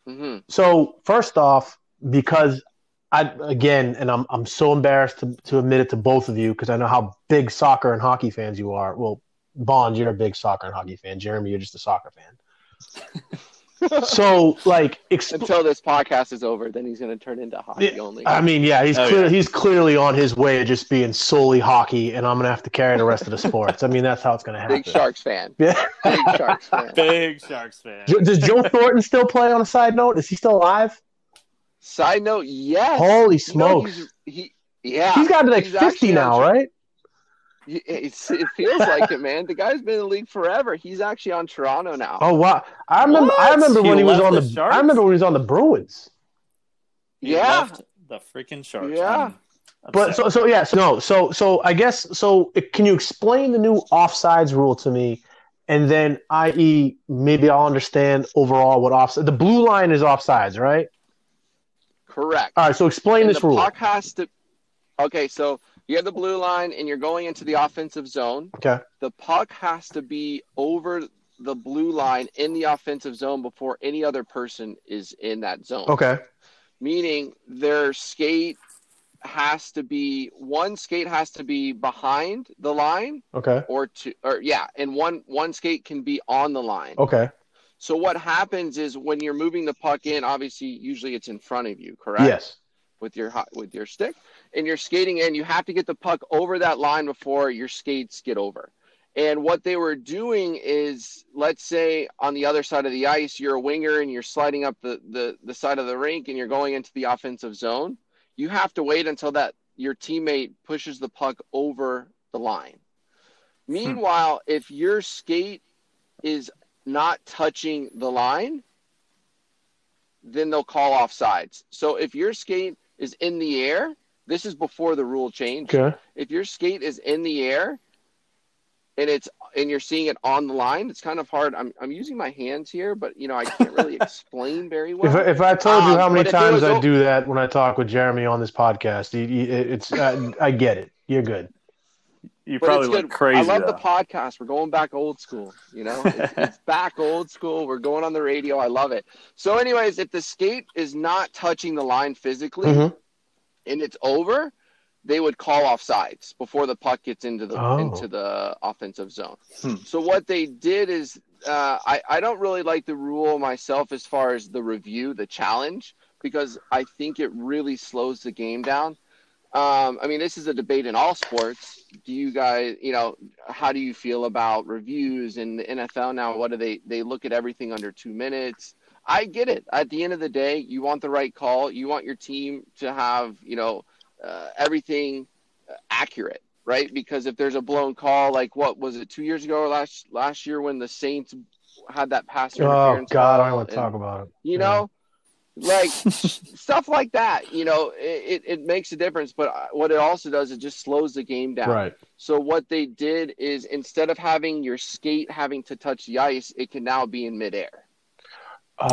Mm-hmm. So first off, because I'm so embarrassed to admit it to both of you because I know how big soccer and hockey fans you are. Well, Bond, you're a big soccer and hockey fan. Jeremy, you're just a soccer fan. So like, until this podcast is over, then he's going to turn into hockey only. I mean, yeah, he's clearly on his way to just being solely hockey, and I'm going to have to carry the rest of the sports. I mean, that's how it's going to happen. Big Sharks fan. Yeah. Big Sharks fan. Does Joe Thornton still play on a side note? Is he still alive? Side note, yes. Holy smokes! He's got to like 50 now, right? It feels like it, man. The guy's been in the league forever. He's actually on Toronto now. Oh wow! I remember when he was on the Bruins. He left the freaking Sharks. Yeah. But can you explain the new offsides rule to me? And then, i.e., maybe I'll understand overall what offside. The blue line is offsides, right? Correct. All right, so explain this rule. Puck has to. Okay, so you have the blue line, and you're going into the offensive zone. Okay. The puck has to be over the blue line in the offensive zone before any other person is in that zone. Okay. Meaning their skate has to be behind the line. Okay. And one skate can be on the line. Okay. So what happens is when you're moving the puck in, obviously, usually it's in front of you, correct? Yes. With your stick. And you're skating in, you have to get the puck over that line before your skates get over. And what they were doing is, let's say on the other side of the ice, you're a winger and you're sliding up the side of the rink and you're going into the offensive zone. you have to wait until that your teammate pushes the puck over the line. Meanwhile, if your skate is not touching the line, then they'll call offsides. So if your skate is in the air, this is before the rule change. Okay. If your skate is in the air and you're seeing it on the line, it's kind of hard. I'm using my hands here, but I can't really explain very well. If I told you how many times I do that when I talk with Jeremy on this podcast, I get it. You're good. You probably look crazy. I love the podcast. We're going back old school. It's back old school. We're going on the radio. I love it. So, anyways, if the skate is not touching the line physically, and it's over, they would call offsides before the puck gets into the offensive zone. So what they did is, I don't really like the rule myself as far as the review, the challenge, because I think it really slows the game down. This is a debate in all sports. Do you guys, how do you feel about reviews in the NFL now? What do they look at everything under 2 minutes? I get it. At the end of the day, you want the right call. You want your team to have, everything accurate, right? Because if there's a blown call, like what was it 2 years ago or last year when the Saints had that pass interference? Oh God, I want to talk about it. Stuff like that. It makes a difference. But what it also does, it just slows the game down. Right. So what they did is instead of having your skate having to touch the ice, it can now be in midair. But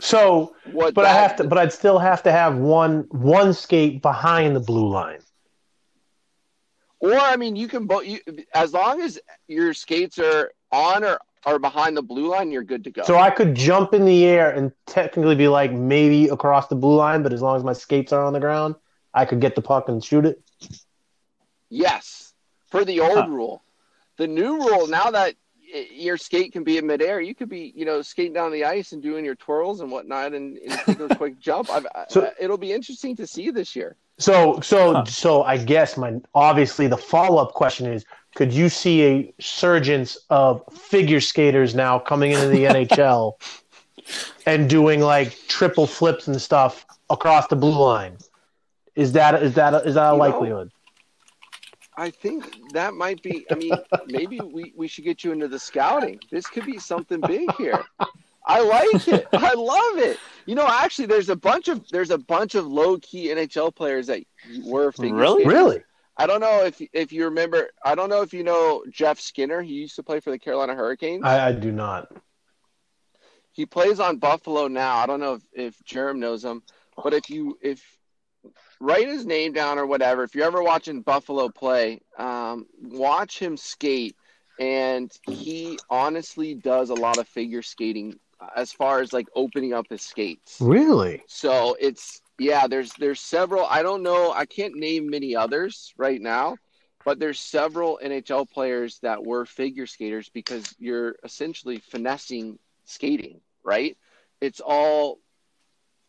I'd still have to have one skate behind the blue line. Or you can both. As long as your skates are on or behind the blue line, you're good to go. So I could jump in the air and technically be like maybe across the blue line, but as long as my skates are on the ground, I could get the puck and shoot it. Yes, for the old rule. The new rule now that your skate can be in midair, you could be, skating down the ice and doing your twirls and whatnot, and taking a quick jump. It'll be interesting to see this year. So I guess obviously the follow-up question is, could you see a surgence of figure skaters now coming into the NHL and doing like triple flips and stuff across the blue line? Is that a likelihood? I think that might be. Maybe we should get you into the scouting. This could be something big here. I like it. I love it. Actually, there's a bunch of low key NHL players that were figure skaters. Really. I don't know if you remember. I don't know if you know Jeff Skinner. He used to play for the Carolina Hurricanes. I do not. He plays on Buffalo now. I don't know if Jerem knows him, but write his name down or whatever. If you're ever watching Buffalo play, watch him skate. And he honestly does a lot of figure skating as far as like opening up his skates. Really? So there's several. I don't know. I can't name many others right now, but there's several NHL players that were figure skaters because you're essentially finessing skating, right? It's all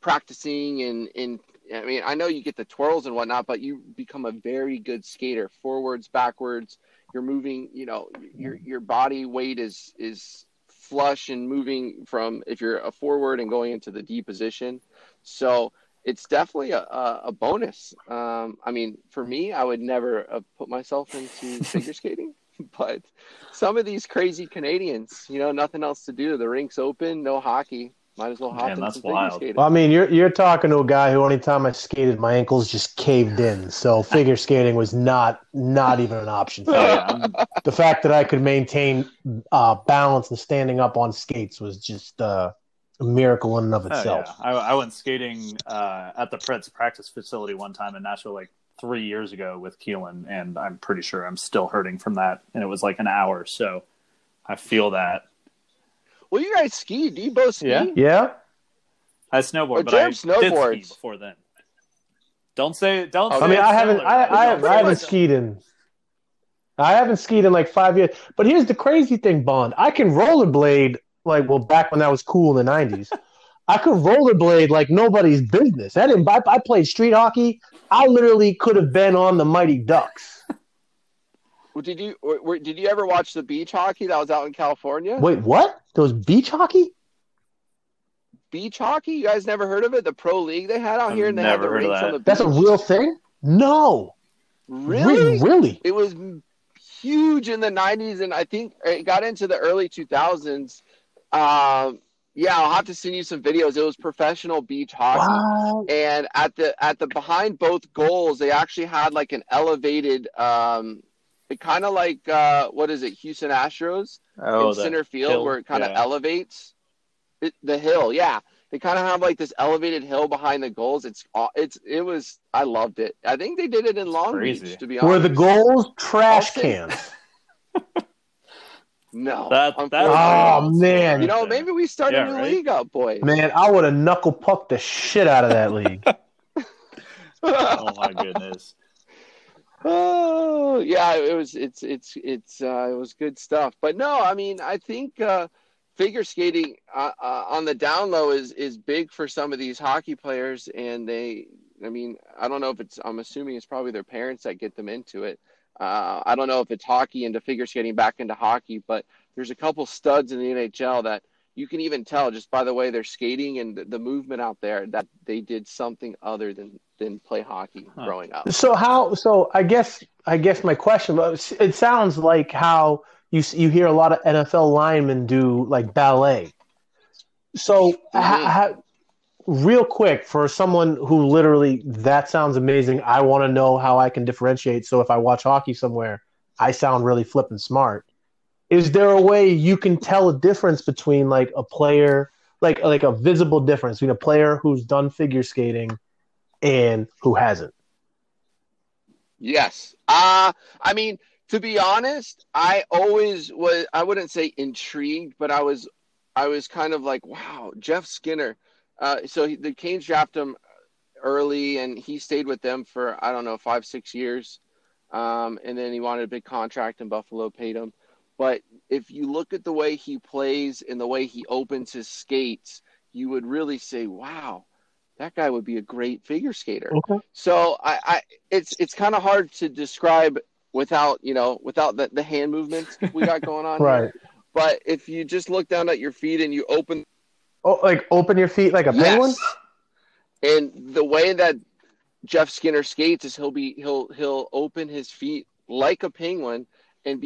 practicing and I know you get the twirls and whatnot, but you become a very good skater. Forwards, backwards, you're moving. Your body weight is flush and moving from if you're a forward and going into the D position. So it's definitely a bonus. For me, I would never have put myself into figure skating, but some of these crazy Canadians, nothing else to do. The rink's open, no hockey. Might as well hop in some figure skating. Well, you're talking to a guy who only time I skated, my ankles just caved in. So figure skating was not even an option for me. The fact that I could maintain balance and standing up on skates was just a miracle in and of itself. Yeah. I went skating at the Preds practice facility one time in Nashville like 3 years ago with Keelan, and I'm pretty sure I'm still hurting from that. And it was like an hour, so I feel that. Well, you guys ski. Do you both ski? Yeah. I snowboard, but I snowboards. Did ski before then. Don't say. I haven't skied in like 5 years. But here's the crazy thing, Bond. I can rollerblade back when that was cool in the 90s. I could rollerblade like nobody's business. I played street hockey. I literally could have been on the Mighty Ducks. Did you ever watch the beach hockey that was out in California? Wait, what? There was beach hockey? beach hockey? You guys never heard of it? The pro league they had out here, and they had the rinks on the beach. That's a real thing? No. Really? Really? It was huge in the 90s, and I think it got into the early 2000s. Yeah, I'll have to send you some videos. It was professional beach hockey. Wow. And at the behind both goals, they actually had like an elevated kind of like what is it, Houston Astros in center field hill, where it kind of elevates the hill. Yeah, they kind of have like this elevated hill behind the goals. It was I loved it. I think they did it in Long Beach, to be honest. Were the goals trash cans? No. Oh, man. You know, maybe we start a new league up, boys. Man, I would have knuckle-pucked the shit out of that league. Oh, my goodness. Oh, yeah, it was good stuff. But, no, I mean, I think figure skating on the down low is big for some of these hockey players. And I don't know if I'm assuming it's probably their parents that get them into it. I don't know if it's hockey into figure skating back into hockey, but there's a couple studs in the NHL that you can even tell just by the way they're skating and the movement out there that they did something other than play hockey growing up. So I guess my question, it sounds like how you hear a lot of NFL linemen do like ballet. So real quick, for someone who literally, that sounds amazing, I want to know how I can differentiate, so if I watch hockey somewhere, I sound really flippin' smart. Is there a way you can tell a difference between like a player, like a visible difference between a player who's done figure skating and who hasn't? Yes. I mean, to be honest, I wouldn't say intrigued, but I was kind of like, wow, Jeff Skinner. The Canes drafted him early, and he stayed with them for, I don't know, 5-6 years. And then he wanted a big contract, and Buffalo paid him. But if you look at the way he plays and the way he opens his skates, you would really say, wow, that guy would be a great figure skater. Okay. So it's kind of hard to describe without the hand movements we got going on. Right. Here. But if you just look down at your feet and you open – oh, like open your feet like a penguin? And the way that Jeff Skinner skates is he'll open his feet like a penguin and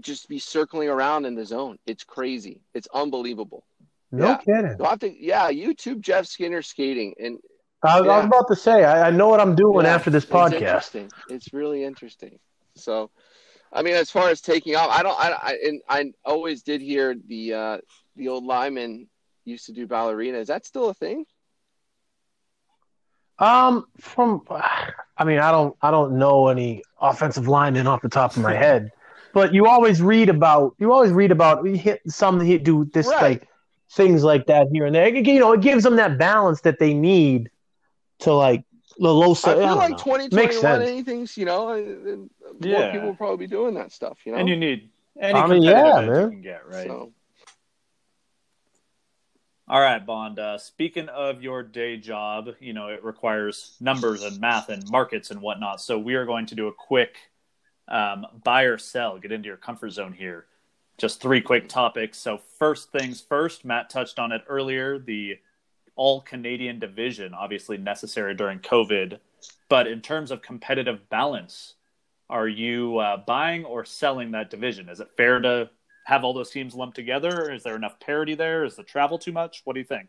just be circling around in the zone. It's crazy. It's unbelievable. No kidding. You'll have to, YouTube Jeff Skinner skating. And I was about to say, I know what I'm doing after this podcast. It's interesting. It's really interesting. So, I mean, as far as taking off, I always did hear the old lineman used to do ballerina. Is that still a thing? I don't know any offensive linemen off the top of my head, but you always read about some do this like things like that here and there. It gives them that balance that they need to like the low side. I feel like 2021, anything's more people will probably be doing that stuff. And you need any competitive edge you can get, right? So. All right, Bond, speaking of your day job, it requires numbers and math and markets and whatnot. So we are going to do a quick buy or sell, get into your comfort zone here. Just three quick topics. So first things first, Matt touched on it earlier, the all-Canadian division, obviously necessary during COVID. But in terms of competitive balance, are you buying or selling that division? Is it fair to have all those teams lumped together? Is there enough parity there? Is the travel too much? What do you think?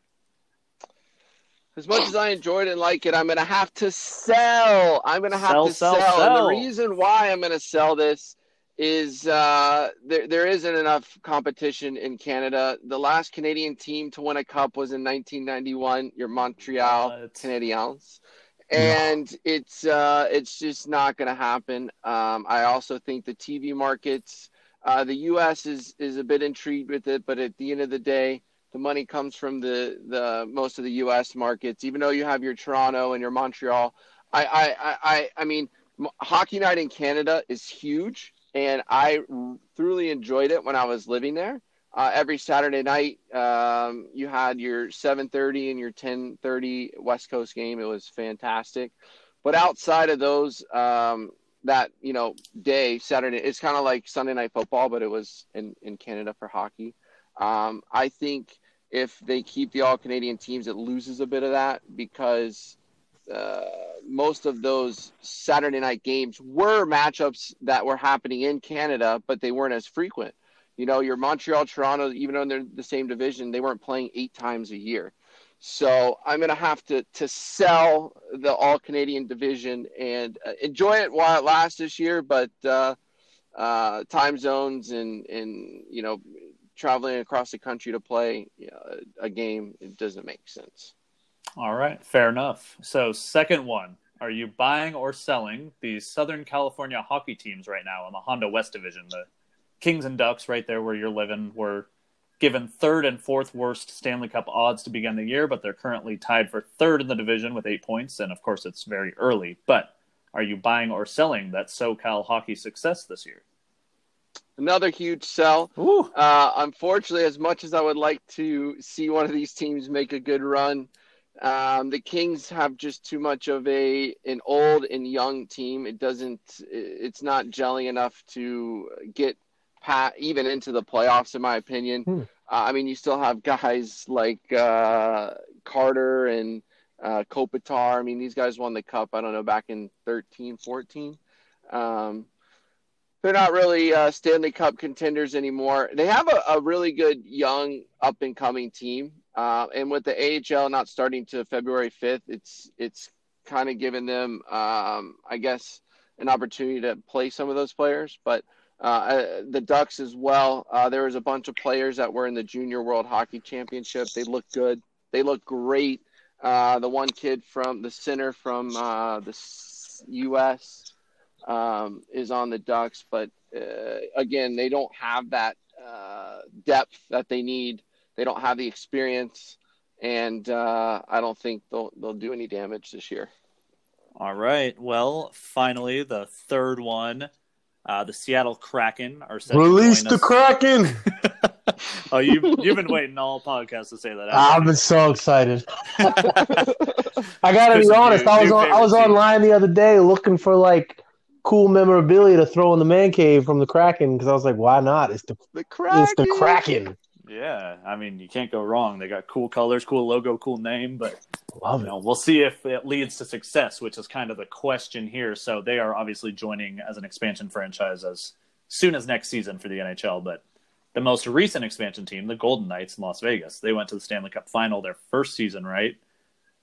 As much as I enjoyed and like it, I'm going to have to sell. I'm going to have to sell. And the reason why I'm going to sell this is there isn't enough competition in Canada. The last Canadian team to win a cup was in 1991, your Montreal Canadiens. And it's just not going to happen. I also think the TV markets, the U.S. is a bit intrigued with it, but at the end of the day, the money comes from the most of the U.S. markets, even though you have your Toronto and your Montreal. I mean, Hockey Night in Canada is huge, and I thoroughly enjoyed it when I was living there. Every Saturday night, you had your 7:30 and your 10:30 West Coast game. It was fantastic. But outside of those day, Saturday, it's kind of like Sunday night football, but it was in Canada for hockey. I think if they keep the All-Canadian teams, it loses a bit of that, because most of those Saturday night games were matchups that were happening in Canada, but they weren't as frequent. You know, your Montreal, Toronto, even though they're the same division, they weren't playing 8 times a year. So I'm going to have to sell the All-Canadian division and enjoy it while it lasts this year. But time zones and, you know, traveling across the country to play a game, it doesn't make sense. All right. Fair enough. So second one, are you buying or selling the Southern California hockey teams right now in the Honda West Division? The Kings and Ducks right there where you're living were given 3rd and 4th worst Stanley Cup odds to begin the year, but they're currently tied for 3rd in the division with 8 points. And of course, it's very early. But are you buying or selling that SoCal hockey success this year? Another huge sell. Unfortunately, as much as I would like to see one of these teams make a good run, the Kings have just too much of an old and young team. It's not gelling enough to get even into the playoffs, in my opinion. I mean, you still have guys like Carter and Kopitar. I mean, these guys won the cup, I don't know, back in 13, 14. They're not really Stanley Cup contenders anymore. They have a really good young up-and-coming team. And with the AHL not starting to February 5th, it's kind of given them, I guess, an opportunity to play some of those players. But the Ducks as well, there was a bunch of players that were in the Junior World Hockey Championship. They look good. They look great. The one kid from the center from the U.S. Is on the Ducks. But, again, they don't have that depth that they need. They don't have the experience, and I don't think they'll do any damage this year. All right. Well, finally, the third one, the Seattle Kraken are set. Release the Kraken! Oh, you've been waiting all podcasts to say that. I've been so excited. I gotta be honest. I was online the other day looking for cool memorabilia to throw in the man cave from the Kraken, because I was like, why not? It's the Kraken. It's the Kraken. Yeah, I mean, you can't go wrong. They got cool colors, cool logo, cool name, but we'll see if it leads to success, which is kind of the question here. So they are obviously joining as an expansion franchise as soon as next season for the NHL, but the most recent expansion team, the Golden Knights in Las Vegas, they went to the Stanley Cup final their first season, right?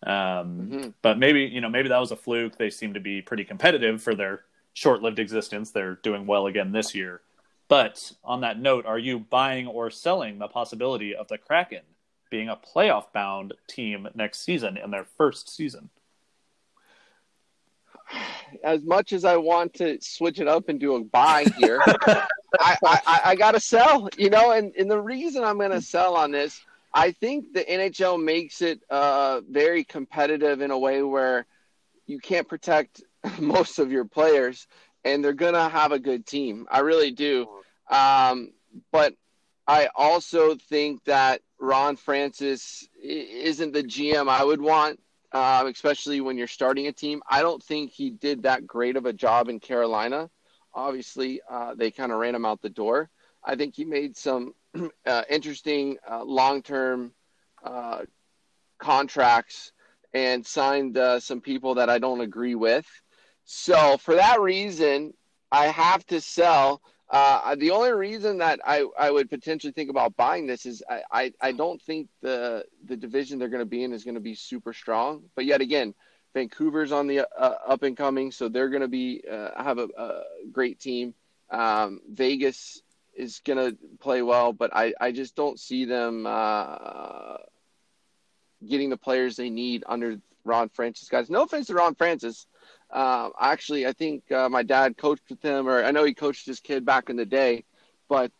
But maybe that was a fluke. They seem to be pretty competitive for their short-lived existence. They're doing well again this year. But on that note, are you buying or selling the possibility of the Kraken being a playoff-bound team next season in their first season? As much as I want to switch it up and do a buy here, I got to sell, you know. And the reason I'm going to sell on this, I think the NHL makes it very competitive in a way where you can't protect most of your players, and they're going to have a good team. I really do. But I also think that Ron Francis isn't the GM I would want, especially when you're starting a team. I don't think he did that great of a job in Carolina. Obviously, they kind of ran him out the door. I think he made some interesting long-term contracts and signed some people that I don't agree with. So for that reason, I have to sell. The only reason that I would potentially think about buying this is I don't think the division they're going to be in is going to be super strong. But yet again, Vancouver's on the up and coming, so they're going to be have a great team. Vegas is going to play well, but I just don't see them getting the players they need under Ron Francis. Guys, no offense to Ron Francis. Actually, I think my dad coached with him, or I know he coached his kid back in the day, but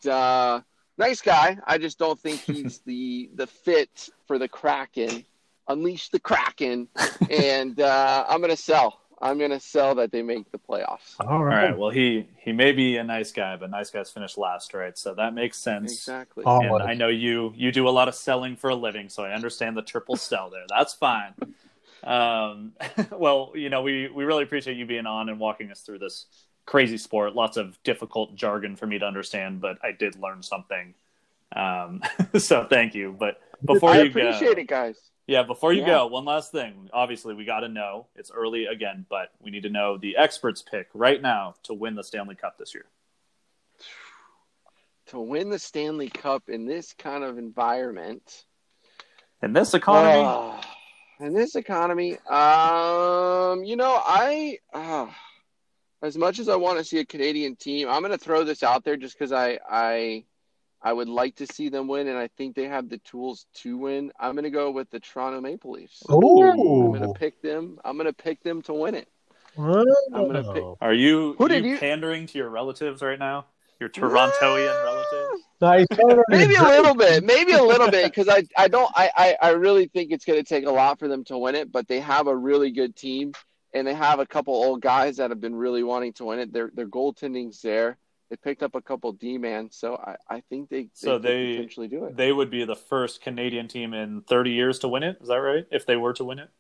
nice guy. I just don't think he's the fit for the Kraken. Unleash the Kraken, and I'm going to sell. I'm going to sell that they make the playoffs. All right. Well, he may be a nice guy, but nice guys finish last, right? So that makes sense. Exactly. Oh, and I know you do a lot of selling for a living, so I understand the triple sell there. That's fine. Well, you know, we really appreciate you being on and walking us through this crazy sport. Lots of difficult jargon for me to understand, but I did learn something. So thank you. But Before you go, I appreciate it, guys. Yeah, before you go, one last thing. Obviously, we got to know. It's early again, but we need to know the experts' pick right now to win the Stanley Cup this year. To win the Stanley Cup in this kind of environment. In this economy. In this economy. As much as I want to see a Canadian team, I'm going to throw this out there just because I would like to see them win, and I think they have the tools to win. I'm going to go with the Toronto Maple Leafs. Oh, I'm going to pick them. I'm going to pick them to win it. Are you pandering to your relatives right now? Your Torontoian relatives? Maybe a little bit. Maybe a little bit, because I really think it's going to take a lot for them to win it, but they have a really good team. And they have a couple old guys that have been really wanting to win it. Their goaltending's there. They picked up a couple D-man, so I think they potentially do it. They would be the first Canadian team in 30 years to win it. Is that right? If they were to win it?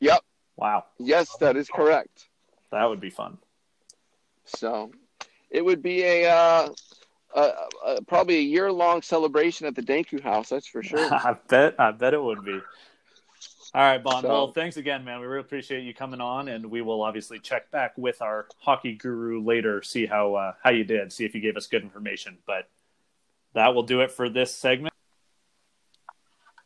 Yep. Wow. Yes, that is correct. That would be fun. So it would be probably a year-long celebration at the Danku house, that's for sure. I bet it would be. All right, Bond. Well, thanks again, man. We really appreciate you coming on, and we will obviously check back with our hockey guru later, see how you did, see if you gave us good information. But that will do it for this segment.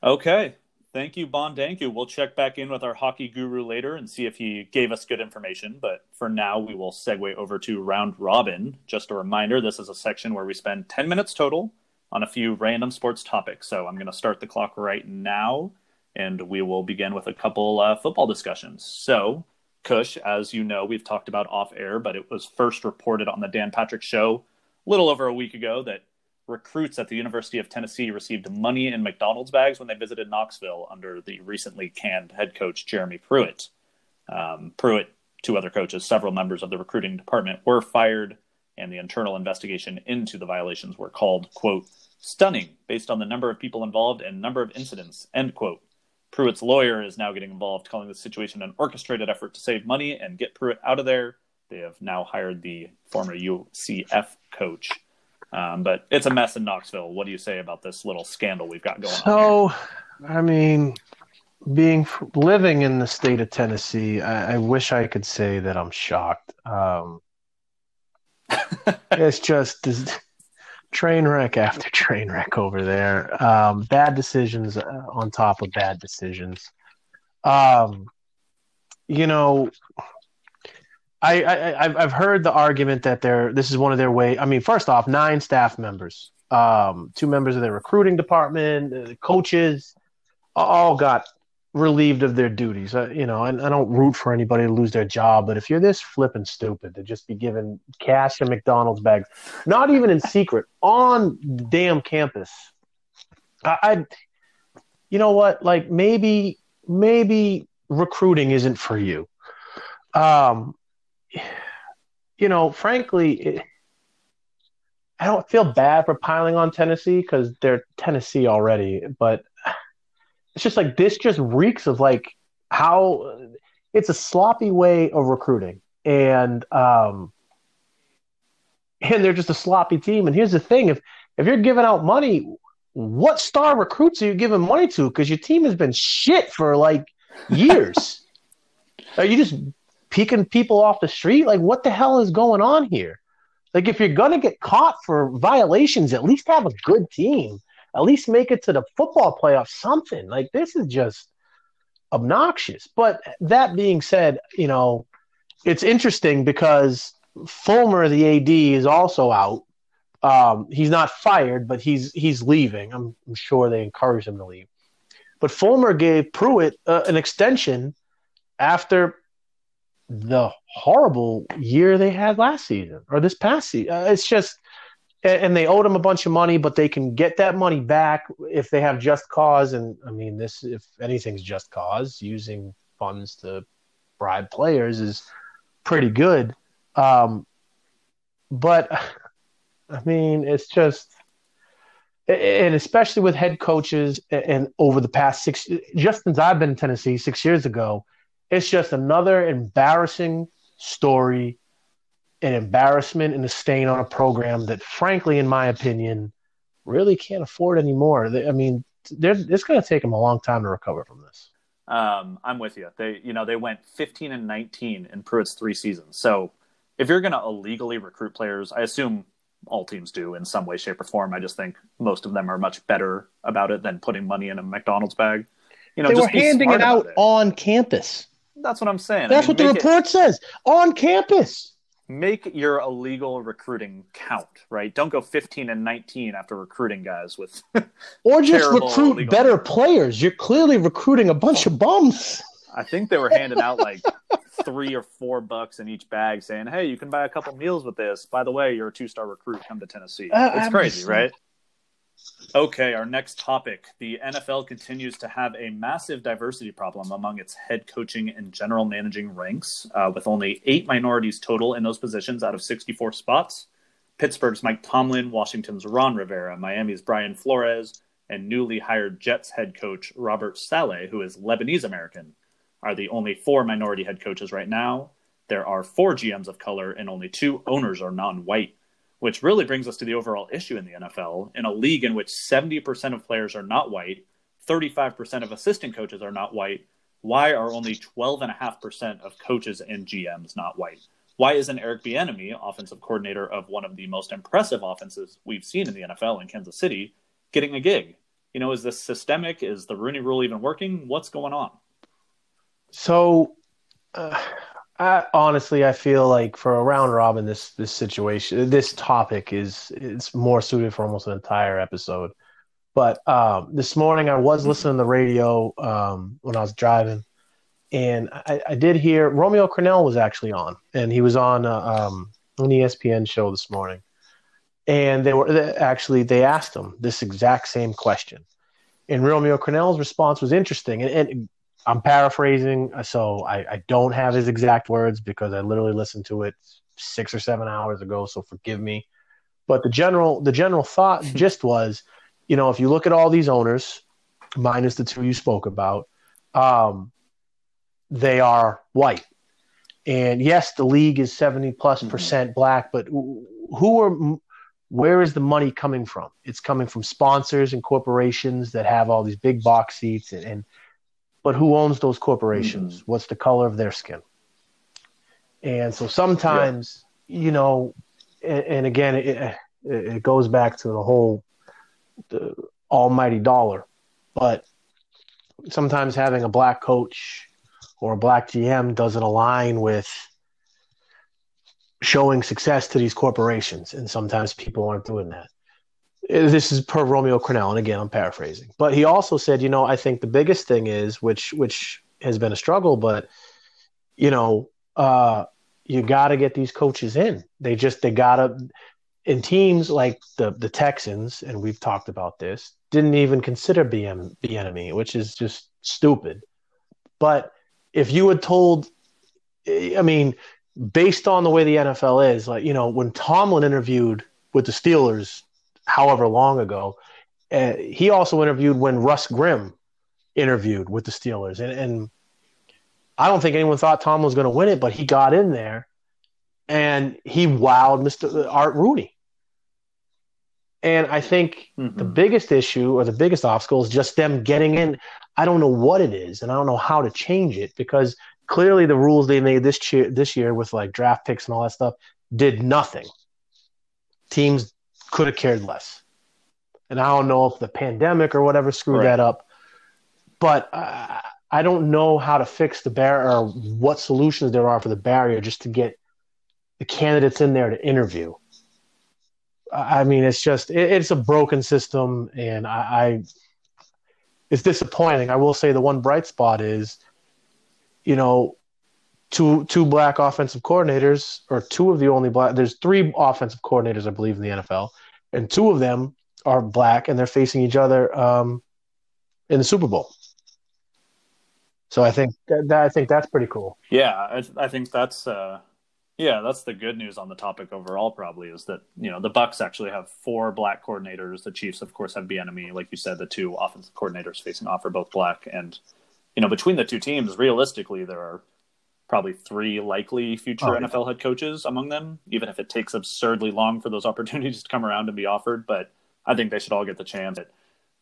Okay. Thank you, Bond Danku. We'll check back in with our hockey guru later and see if he gave us good information. But for now, we will segue over to Round Robin. Just a reminder, this is a section where we spend 10 minutes total on a few random sports topics. So I'm going to start the clock right now. And we will begin with a couple football discussions. So, Cush, as you know, we've talked about off air, but it was first reported on the Dan Patrick Show a little over a week ago that recruits at the University of Tennessee received money in McDonald's bags when they visited Knoxville under the recently canned head coach Jeremy Pruitt. Two other coaches, several members of the recruiting department were fired, and the internal investigation into the violations were called, quote, stunning based on the number of people involved and number of incidents, end quote. Pruitt's lawyer is now getting involved, calling the situation an orchestrated effort to save money and get Pruitt out of there. They have now hired the former UCF coach. But it's a mess in Knoxville. What do you say about this little scandal we've got going on? So, I mean, living in the state of Tennessee, I wish I could say that I'm shocked. It's just this train wreck after train wreck over there. Bad decisions on top of bad decisions. I've heard the argument that this is one of their way. I mean, first off, 9 staff members, 2 members of their recruiting department, coaches, all got relieved of their duties. I don't root for anybody to lose their job, but if you're this flipping stupid to just be given cash and McDonald's bags, not even in secret, on the damn campus, you know what? Like maybe recruiting isn't for you. Frankly, I don't feel bad for piling on Tennessee because they're Tennessee already, but. It's just like this just reeks of like how it's a sloppy way of recruiting and they're just a sloppy team. And here's the thing. If you're giving out money, what star recruits are you giving money to? Because your team has been shit for like years. Are you just picking people off the street? Like what the hell is going on here? Like if you're going to get caught for violations, at least have a good team. At least make it to the football playoff, something. Like, this is just obnoxious. But that being said, it's interesting because Fulmer, the AD, is also out. He's not fired, but he's leaving. I'm sure they encourage him to leave. But Fulmer gave Pruitt an extension after the horrible year they had last season or this past season. It's just – and they owed him a bunch of money, but they can get that money back if they have just cause. And, I mean, this, if anything's just cause, using funds to bribe players is pretty good. But, I mean, it's just – and especially with head coaches and over the past 6 – just since I've been in Tennessee 6 years ago, it's just another embarrassing story, an embarrassment and a stain on a program that, frankly, in my opinion, really can't afford anymore. I mean, it's going to take them a long time to recover from this. I'm with you. They went 15-19 in Pruitt's 3 seasons. So if you're going to illegally recruit players, I assume all teams do in some way, shape, or form. I just think most of them are much better about it than putting money in a McDonald's bag. They just were handing it out on campus. That's what I'm saying. That's what the report says. On campus. Make your illegal recruiting count, right? Don't go 15-19 after recruiting guys with or just recruit better players. You're clearly recruiting a bunch of bums. I think they were handing out like $3 or $4 in each bag saying, hey, you can buy a couple meals with this. By the way, you're a 2-star recruit. Come to Tennessee. It's crazy, right? Okay, our next topic. The NFL continues to have a massive diversity problem among its head coaching and general managing ranks, with only 8 minorities total in those positions out of 64 spots. Pittsburgh's Mike Tomlin, Washington's Ron Rivera, Miami's Brian Flores, and newly hired Jets head coach Robert Saleh, who is Lebanese-American, are the only 4 minority head coaches right now. There are 4 GMs of color, and only 2 owners are non-white. Which really brings us to the overall issue in the NFL, in a league in which 70% of players are not white, 35% of assistant coaches are not white. Why are only 12.5% of coaches and GMs not white? Why isn't Eric Bieniemy, offensive coordinator of one of the most impressive offenses we've seen in the NFL in Kansas City, getting a gig? Is this systemic? Is the Rooney Rule even working? What's going on? So, I feel like for a round robin, this situation, this topic it's more suited for almost an entire episode. But this morning I was listening to the radio when I was driving, and I did hear Romeo Crennel was actually on, and he was on an ESPN show this morning, and they asked him this exact same question, and Romeo Crennel's response was interesting, and I'm paraphrasing, so I don't have his exact words because I literally listened to it 6 or 7 hours ago, so forgive me. But the general thought just was, if you look at all these owners, minus the 2 you spoke about, they are white. And yes, the league is 70+% black, but where is the money coming from? It's coming from sponsors and corporations that have all these big box seats but who owns those corporations? Mm-hmm. What's the color of their skin? And so sometimes, and again, it goes back to the whole almighty dollar. But sometimes having a black coach or a black GM doesn't align with showing success to these corporations. And sometimes people aren't doing that. This is per Romeo Crennel, and again, I'm paraphrasing. But he also said, I think the biggest thing is, which has been a struggle, but, you got to get these coaches in. They got to – and teams like the Texans, and we've talked about this, didn't even consider Bieniemy, which is just stupid. But if you had told – I mean, based on the way the NFL is, like, when Tomlin interviewed with the Steelers – however long ago, he also interviewed when Russ Grimm interviewed with the Steelers. And I don't think anyone thought Tom was going to win it, but he got in there and he wowed Mr. Art Rooney. And I think the biggest issue or the biggest obstacle is just them getting in. I don't know what it is, and I don't know how to change it, because clearly the rules they made this year with like draft picks and all that stuff did nothing. Teams could have cared less. And I don't know if the pandemic or whatever screwed that up, but I don't know how to fix the barrier or what solutions there are for the barrier just to get the candidates in there to interview. I mean, it's just, it's a broken system, and it's disappointing. I will say the one bright spot is, two black offensive coordinators, or two of the only black. There's 3 offensive coordinators, I believe, in the NFL, and 2 of them are black, and they're facing each other in the Super Bowl. So I think that's pretty cool. Yeah, I think that's that's the good news on the topic overall. Probably is that the Bucs actually have 4 black coordinators. The Chiefs, of course, have Bieniemy, like you said. The 2 offensive coordinators facing off are both black, and between the 2 teams, realistically, there are probably 3 likely future NFL head coaches among them, even if it takes absurdly long for those opportunities to come around and be offered. But I think they should all get the chance.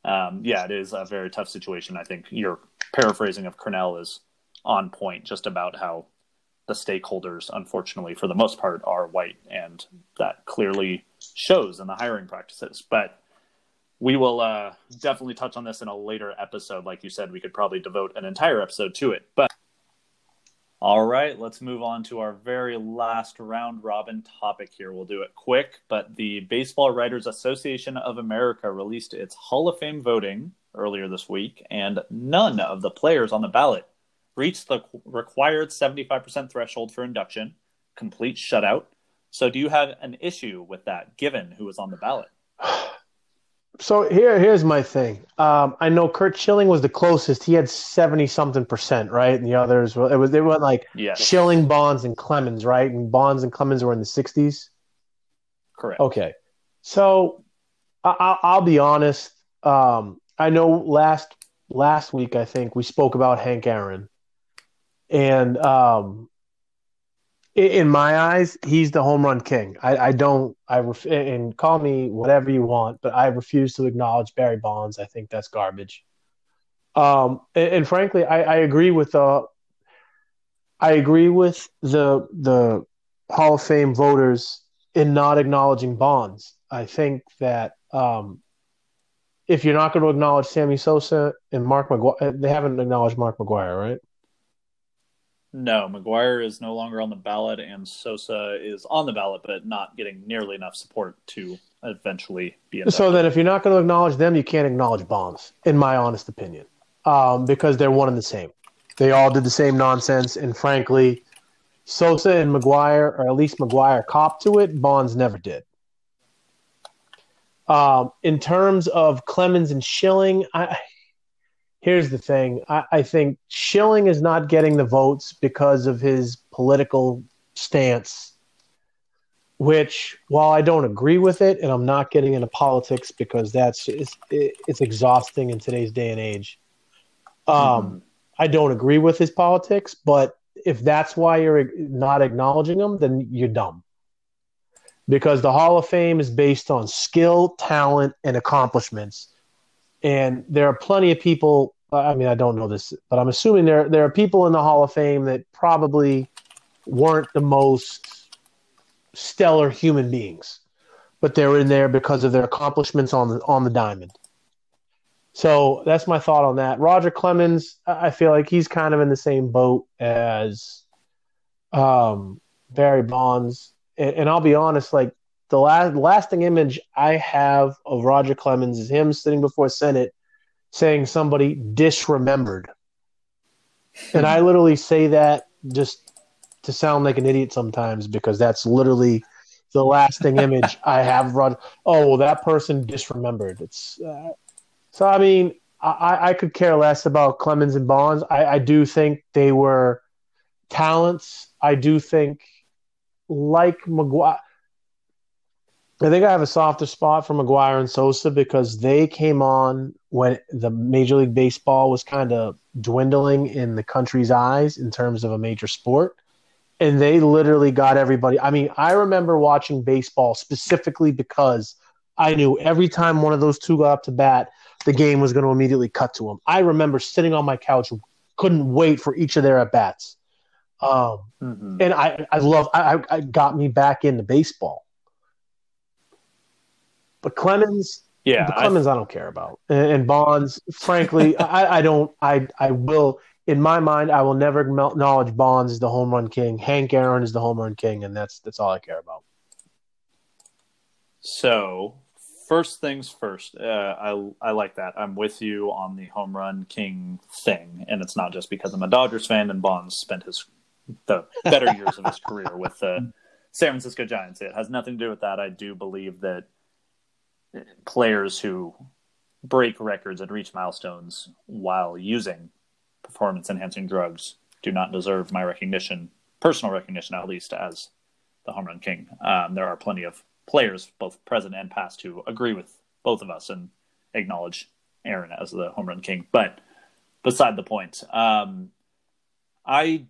Yeah, it is a very tough situation. I think your paraphrasing of Cornell is on point, just about how the stakeholders, unfortunately, for the most part, are white, and that clearly shows in the hiring practices. But we will definitely touch on this in a later episode. Like you said, we could probably devote an entire episode to it. But all right, let's move on to our very last round robin topic here. We'll do it quick, but the Baseball Writers Association of America released its Hall of Fame voting earlier this week, and none of the players on the ballot reached the required 75% threshold for induction, complete shutout. So do you have an issue with that, given who was on the ballot? So here's my thing. I know Kurt Schilling was the closest. He had 70-something percent, right? And the others, they went like Schilling, Bonds, and Clemens, right? And Bonds and Clemens were in the 60s? Correct. Okay. So I'll be honest. I know last week, I think, we spoke about Hank Aaron. And in my eyes, he's the home run king. And call me whatever you want, but I refuse to acknowledge Barry Bonds. I think that's garbage. And frankly, I agree with the Hall of Fame voters in not acknowledging Bonds. I think that if you're not going to acknowledge Sammy Sosa and Mark McGwire, they haven't acknowledged Mark McGwire, right? No, McGwire is no longer on the ballot, and Sosa is on the ballot, but not getting nearly enough support to eventually be inducted. So then if you're not going to acknowledge them, you can't acknowledge Bonds, in my honest opinion, because they're one and the same. They all did the same nonsense, and frankly, Sosa and McGwire, or at least McGwire, copped to it. Bonds never did. In terms of Clemens and Schilling, here's the thing. I think Schilling is not getting the votes because of his political stance, which, while I don't agree with it, and I'm not getting into politics because it's exhausting in today's day and age. I don't agree with his politics, but if that's why you're not acknowledging him, then you're dumb. Because the Hall of Fame is based on skill, talent, and accomplishments. And there are plenty of people, I mean, I don't know this, but I'm assuming there are people in the Hall of Fame that probably weren't the most stellar human beings, but they were in there because of their accomplishments on the diamond. So that's my thought on that. Roger Clemens, I feel like he's kind of in the same boat as Barry Bonds. And I'll be honest, like, the lasting image I have of Roger Clemens is him sitting before Senate saying somebody disremembered. And I literally say that just to sound like an idiot sometimes, because that's literally the lasting image I have of Roger. Oh, well, that person disremembered. It's so, I mean, I could care less about Clemens and Bonds. I do think they were talents. I do think, like McGuire, I think I have a softer spot for McGwire and Sosa because they came on when the Major League Baseball was kind of dwindling in the country's eyes in terms of a major sport. And they literally got everybody. I mean, I remember watching baseball specifically because I knew every time one of those two got up to bat, the game was going to immediately cut to them. I remember sitting on my couch, couldn't wait for each of their at-bats. And I got me back into baseball. But Clemens, I don't care about. And Bonds, frankly, I will, in my mind, I will never acknowledge Bonds as the home run king. Hank Aaron is the home run king, and that's all I care about. So, first things first, I like that. I'm with you on the home run king thing, and it's not just because I'm a Dodgers fan and Bonds spent the better years of his career with the San Francisco Giants. It has nothing to do with that. I do believe that players who break records and reach milestones while using performance-enhancing drugs do not deserve my recognition, personal recognition at least, as the home run king. There are plenty of players, both present and past, who agree with both of us and acknowledge Aaron as the home run king. But beside the point, I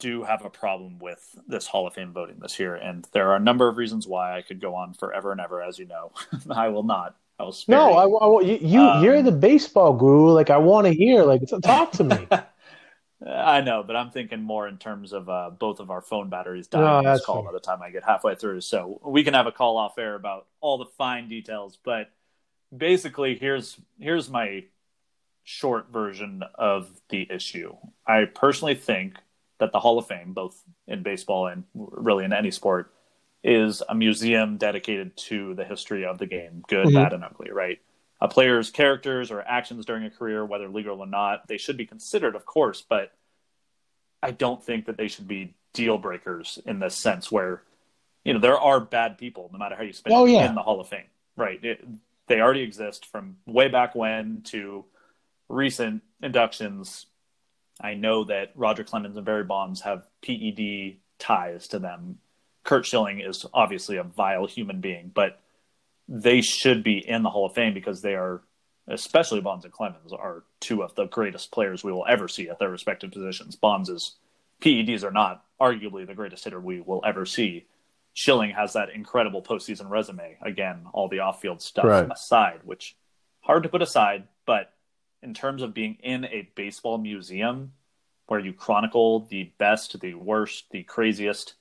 do have a problem with this Hall of Fame voting this year, and there are a number of reasons why. I could go on forever and ever, as you know. I will not. I was sparing. No, you're the baseball guru. Like, I want to hear. Like, talk to me. I know, but I'm thinking more in terms of both of our phone batteries dying on this call by the time I get halfway through. So we can have a call off air about all the fine details. But basically, here's my short version of the issue. I personally think that the Hall of Fame, both in baseball and really in any sport, is a museum dedicated to the history of the game, good, bad, and ugly, right? A player's characters or actions during a career, whether legal or not, they should be considered, of course, but I don't think that they should be deal breakers in the sense where, there are bad people, no matter how you spend in the Hall of Fame, right? They already exist from way back when to recent inductions. I know that Roger Clemens and Barry Bonds have PED ties to them. Curt Schilling is obviously a vile human being, but they should be in the Hall of Fame because they are, especially Bonds and Clemens, are two of the greatest players we will ever see at their respective positions. Bonds is, PEDs are not, arguably the greatest hitter we will ever see. Schilling has that incredible postseason resume. Again, all the off-field stuff aside, which hard to put aside, but in terms of being in a baseball museum where you chronicle the best, the worst, the craziest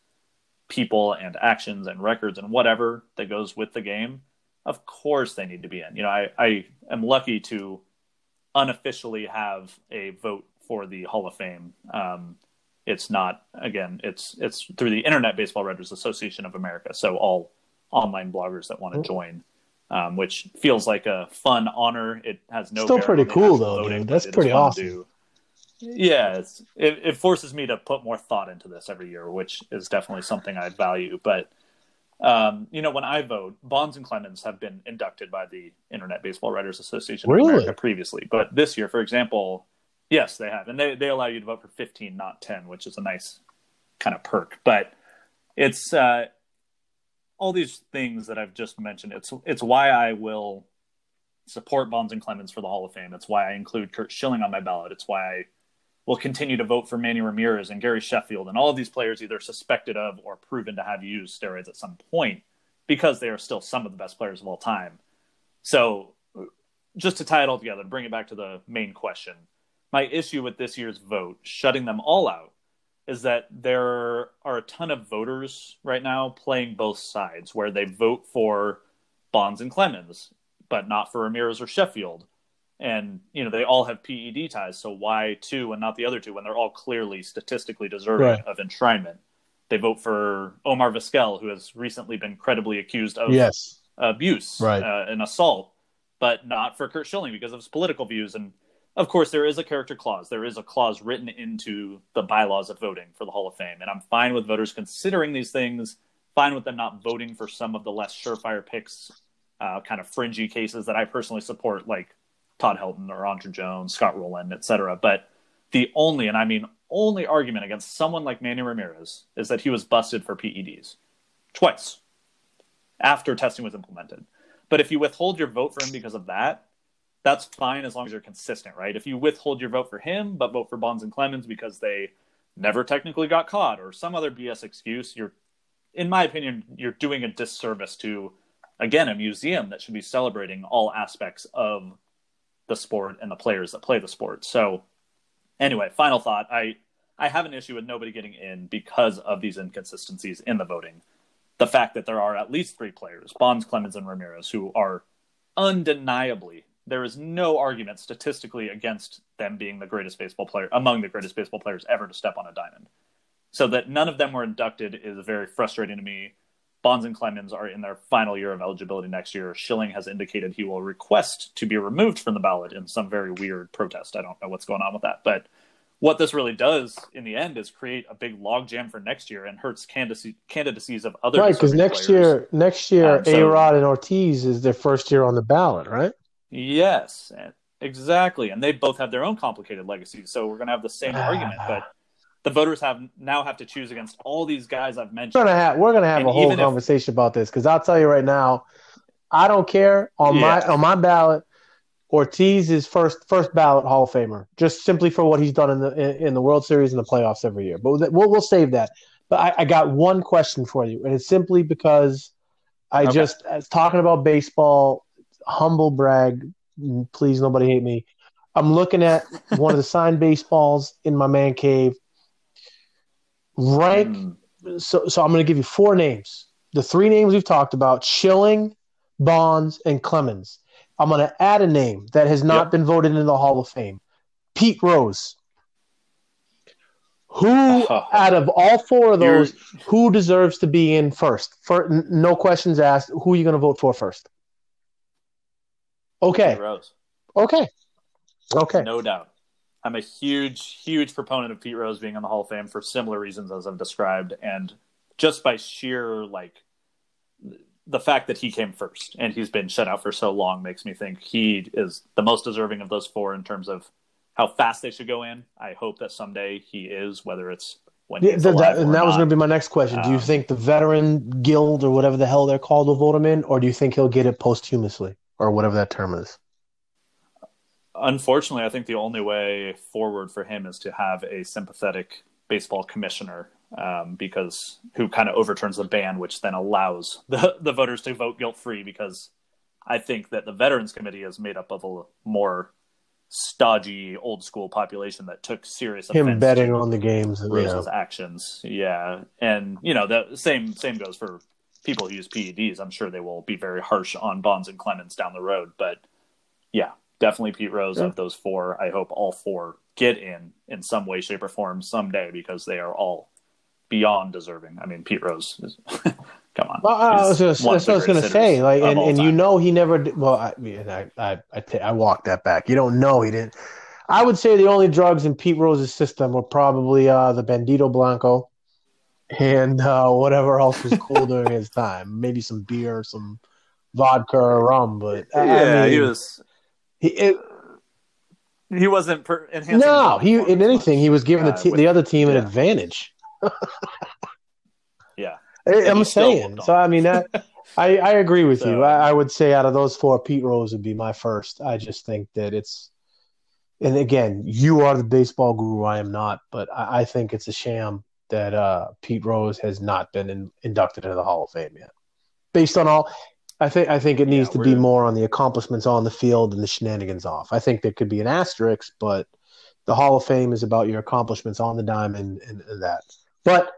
people and actions and records and whatever that goes with the game, of course they need to be in. I am lucky to unofficially have a vote for the Hall of Fame. It's not, again, it's through the Internet Baseball Writers Association of America. So all online bloggers that want to join, which feels like a fun honor. It has no still pretty cool though, voting, dude. That's pretty awesome. Yeah, it forces me to put more thought into this every year, which is definitely something I value. But, when I vote, Bonds and Clemens have been inducted by the Internet Baseball Writers Association of America previously. But this year, for example, yes, they have. And they allow you to vote for 15, not 10, which is a nice kind of perk. But it's all these things that I've just mentioned. It's why I will support Bonds and Clemens for the Hall of Fame. It's why I include Curt Schilling on my ballot. It's why I will continue to vote for Manny Ramirez and Gary Sheffield and all of these players either suspected of or proven to have used steroids at some point, because they are still some of the best players of all time. So just to tie it all together and bring it back to the main question, my issue with this year's vote, shutting them all out, is that there are a ton of voters right now playing both sides, where they vote for Bonds and Clemens, but not for Ramirez or Sheffield. And, they all have PED ties, so why two and not the other two when they're all clearly statistically deserving of enshrinement? They vote for Omar Vizquel, who has recently been credibly accused of abuse and assault, but not for Curt Schilling because of his political views. And, of course, there is a character clause. There is a clause written into the bylaws of voting for the Hall of Fame. And I'm fine with voters considering these things, fine with them not voting for some of the less surefire picks, kind of fringy cases that I personally support, like Todd Helton or Andrup Jones, Scott Rowland, etc. But the only, and I mean only, argument against someone like Manny Ramirez is that he was busted for PEDs twice after testing was implemented. But if you withhold your vote for him because of that, that's fine as long as you're consistent, right? If you withhold your vote for him but vote for Bonds and Clemens because they never technically got caught or some other BS excuse, you're, in my opinion, you're doing a disservice to, again, a museum that should be celebrating all aspects of the sport and the players that play the sport. So anyway, final thought. I have an issue with nobody getting in because of these inconsistencies in the voting. The fact that there are at least three players, Bonds, Clemens, and Ramirez, who are undeniably, there is no argument statistically against them being the greatest baseball player, among the greatest baseball players ever to step on a diamond. So that none of them were inducted is very frustrating to me. Bonds and Clemens are in their final year of eligibility next year. Schilling has indicated he will request to be removed from the ballot in some very weird protest. I don't know what's going on with that. But what this really does in the end is create a big logjam for next year and hurts candidacies of other players. Right, because next year, A-Rod and Ortiz is their first year on the ballot, right? Yes, exactly. And they both have their own complicated legacies. So we're going to have the same argument, but the voters now have to choose against all these guys I've mentioned. We're gonna have a whole conversation about this, because I'll tell you right now, I don't care on my ballot. Ortiz is first ballot Hall of Famer, just simply for what he's done in the World Series and the playoffs every year. But we'll save that. But I got one question for you, and it's simply because I was talking about baseball. humble brag. Please, nobody hate me. I'm looking at one of the signed baseballs in my man cave. So I'm going to give you four names. The three names we've talked about, Schilling, Bonds, and Clemens. I'm going to add a name that has not been voted into the Hall of Fame. Pete Rose. Who, out of all four of those, who deserves to be in first? No questions asked. Who are you going to vote for first? Okay. Pete Rose. Okay. No doubt. I'm a huge, huge proponent of Pete Rose being on the Hall of Fame for similar reasons as I've described, and just by sheer, like, the fact that he came first and he's been shut out for so long makes me think he is the most deserving of those four in terms of how fast they should go in. I hope that someday he is, whether it's when he's alive or not. And that was going to be my next question. Do you think the Veteran Guild or whatever the hell they're called will vote him in, or do you think he'll get it posthumously or whatever that term is? Unfortunately, I think the only way forward for him is to have a sympathetic baseball commissioner, because who kind of overturns the ban, which then allows the voters to vote guilt-free, because I think that the Veterans Committee is made up of a more stodgy, old-school population that took serious offense him betting on the games and Rose's actions. Yeah, and you know, the same goes for people who use PEDs. I'm sure they will be very harsh on Bonds and Clemens down the road, but yeah. Definitely Pete Rose of those four. I hope all four get in some way, shape, or form someday, because they are all beyond deserving. I mean, Pete Rose is come on. Well, I was going to say, like, and you know he never did. Well, I walked that back. You don't know he didn't. I would say the only drugs in Pete Rose's system were probably the Bandito Blanco and whatever else was cool during his time. Maybe some beer, some vodka or rum. But yeah, I mean, he was. He wasn't enhancing. No, he in anything he was giving the other team an advantage. Yeah, I'm saying. So I mean, I agree with you. I would say out of those four, Pete Rose would be my first. I just think that it's, and again, you are the baseball guru. I am not, but I think it's a sham that Pete Rose has not been inducted into the Hall of Fame yet, based on all. I think it needs to be more on the accomplishments on the field and the shenanigans off. I think there could be an asterisk, but the Hall of Fame is about your accomplishments on the dime and that. But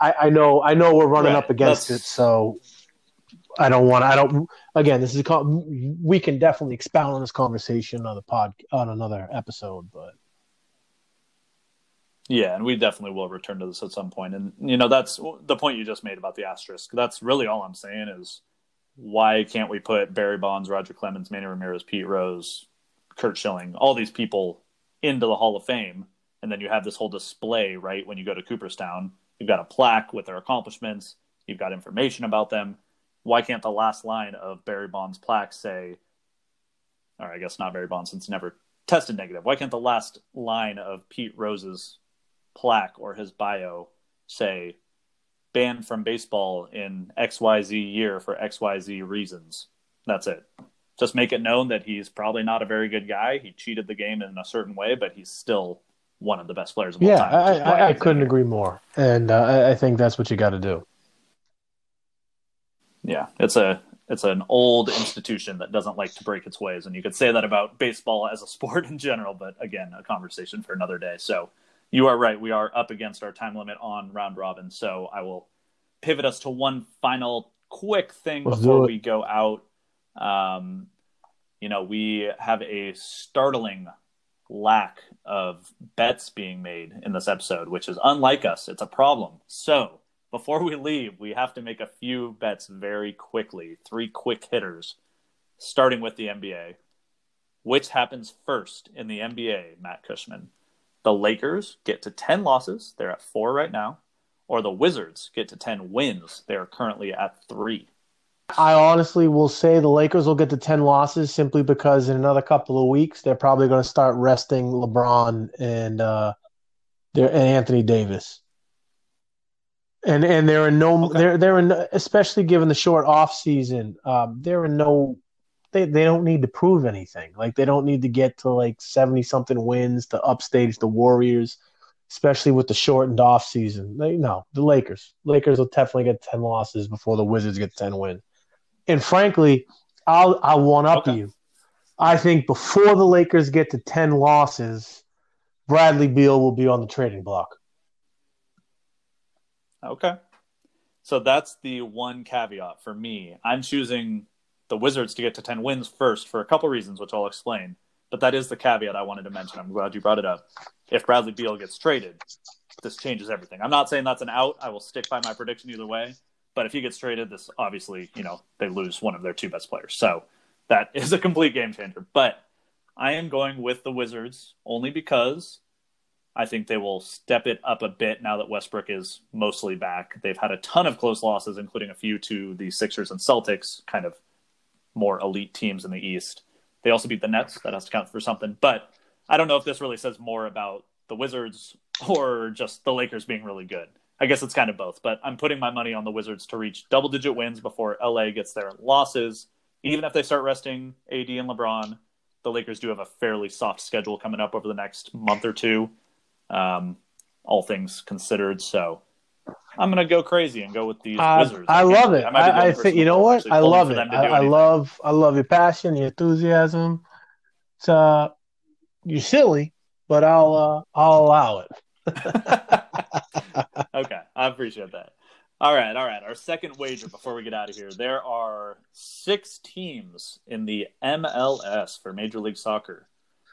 I know we're running up against it, so we can definitely expound on this conversation on another episode, but. Yeah, and we definitely will return to this at some point. And you know, that's the point you just made about the asterisk. That's really all I'm saying is, why can't we put Barry Bonds, Roger Clemens, Manny Ramirez, Pete Rose, Curt Schilling, all these people into the Hall of Fame? And then you have this whole display, right? When you go to Cooperstown, you've got a plaque with their accomplishments. You've got information about them. Why can't the last line of Barry Bonds' plaque say, or I guess not Barry Bonds since never tested negative. Why can't the last line of Pete Rose's plaque or his bio say, banned from baseball in XYZ year for XYZ reasons? That's it. Just make it known that he's probably not a very good guy. He cheated the game in a certain way, but he's still one of the best players of all time. Yeah, I couldn't agree more. And I think that's what you got to do. Yeah, it's an old institution that doesn't like to break its ways. And you could say that about baseball as a sport in general, but again, a conversation for another day. So you are right. We are up against our time limit on round robin, so I will pivot us to one final quick thing before we go out. You know, we have a startling lack of bets being made in this episode, which is unlike us. It's a problem. So before we leave, we have to make a few bets very quickly. Three quick hitters, starting with the NBA. Which happens first in the NBA, Matt Cushman? The Lakers get to 10 losses. They're at 4 right now. Or the Wizards get to 10 wins. They're currently at 3. I honestly will say the Lakers will get to 10 losses simply because in another couple of weeks, they're probably going to start resting LeBron and Anthony Davis. And they're in no, okay. They're in, especially given the short off season, they're in no, They don't need to prove anything. Like, they don't need to get to like 70-something wins to upstage the Warriors, especially with the shortened off season. The Lakers will definitely get 10 losses before the Wizards get 10 wins. And frankly, I one up you. I think before the Lakers get to 10 losses, Bradley Beal will be on the trading block. Okay. So that's the one caveat for me. I'm choosing the Wizards to get to 10 wins first for a couple reasons, which I'll explain. But that is the caveat I wanted to mention. I'm glad you brought it up. If Bradley Beal gets traded, this changes everything. I'm not saying that's an out. I will stick by my prediction either way. But if he gets traded, this obviously, you know, they lose one of their two best players. So that is a complete game changer. But I am going with the Wizards only because I think they will step it up a bit now that Westbrook is mostly back. They've had a ton of close losses, including a few to the Sixers and Celtics, kind of more elite teams in the East. They also beat the Nets. That has to count for something. But I don't know if this really says more about the Wizards or just the Lakers being really good. I guess it's kind of both, but I'm putting my money on the Wizards to reach double-digit wins before LA gets their losses. Even if they start resting AD and LeBron, the Lakers do have a fairly soft schedule coming up over the next month or two, all things considered. So I'm going to go crazy and go with these Wizards. I love it. I think, you know what? I love it. I love your passion, your enthusiasm. It's you're silly, but I'll allow it. Okay, I appreciate that. All right. Our second wager before we get out of here. There are 6 teams in the MLS for Major League Soccer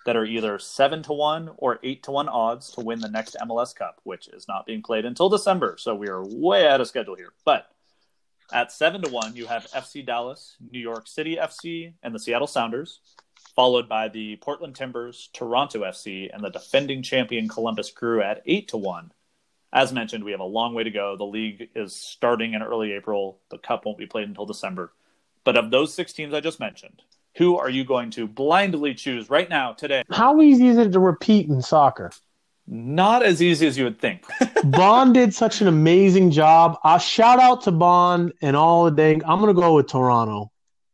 that are either 7-1 or 8-1 odds to win the next MLS Cup, which is not being played until December. So we are way out of schedule here. But at 7-1, you have FC Dallas, New York City FC, and the Seattle Sounders, followed by the Portland Timbers, Toronto FC, and the defending champion Columbus Crew at 8-1. As mentioned, we have a long way to go. The league is starting in early April. The Cup won't be played until December. But of those 6 teams I just mentioned, who are you going to blindly choose right now, today? How easy is it to repeat in soccer? Not as easy as you would think. Bond did such an amazing job. I'll shout out to Bond and all the dang. I'm going to go with Toronto.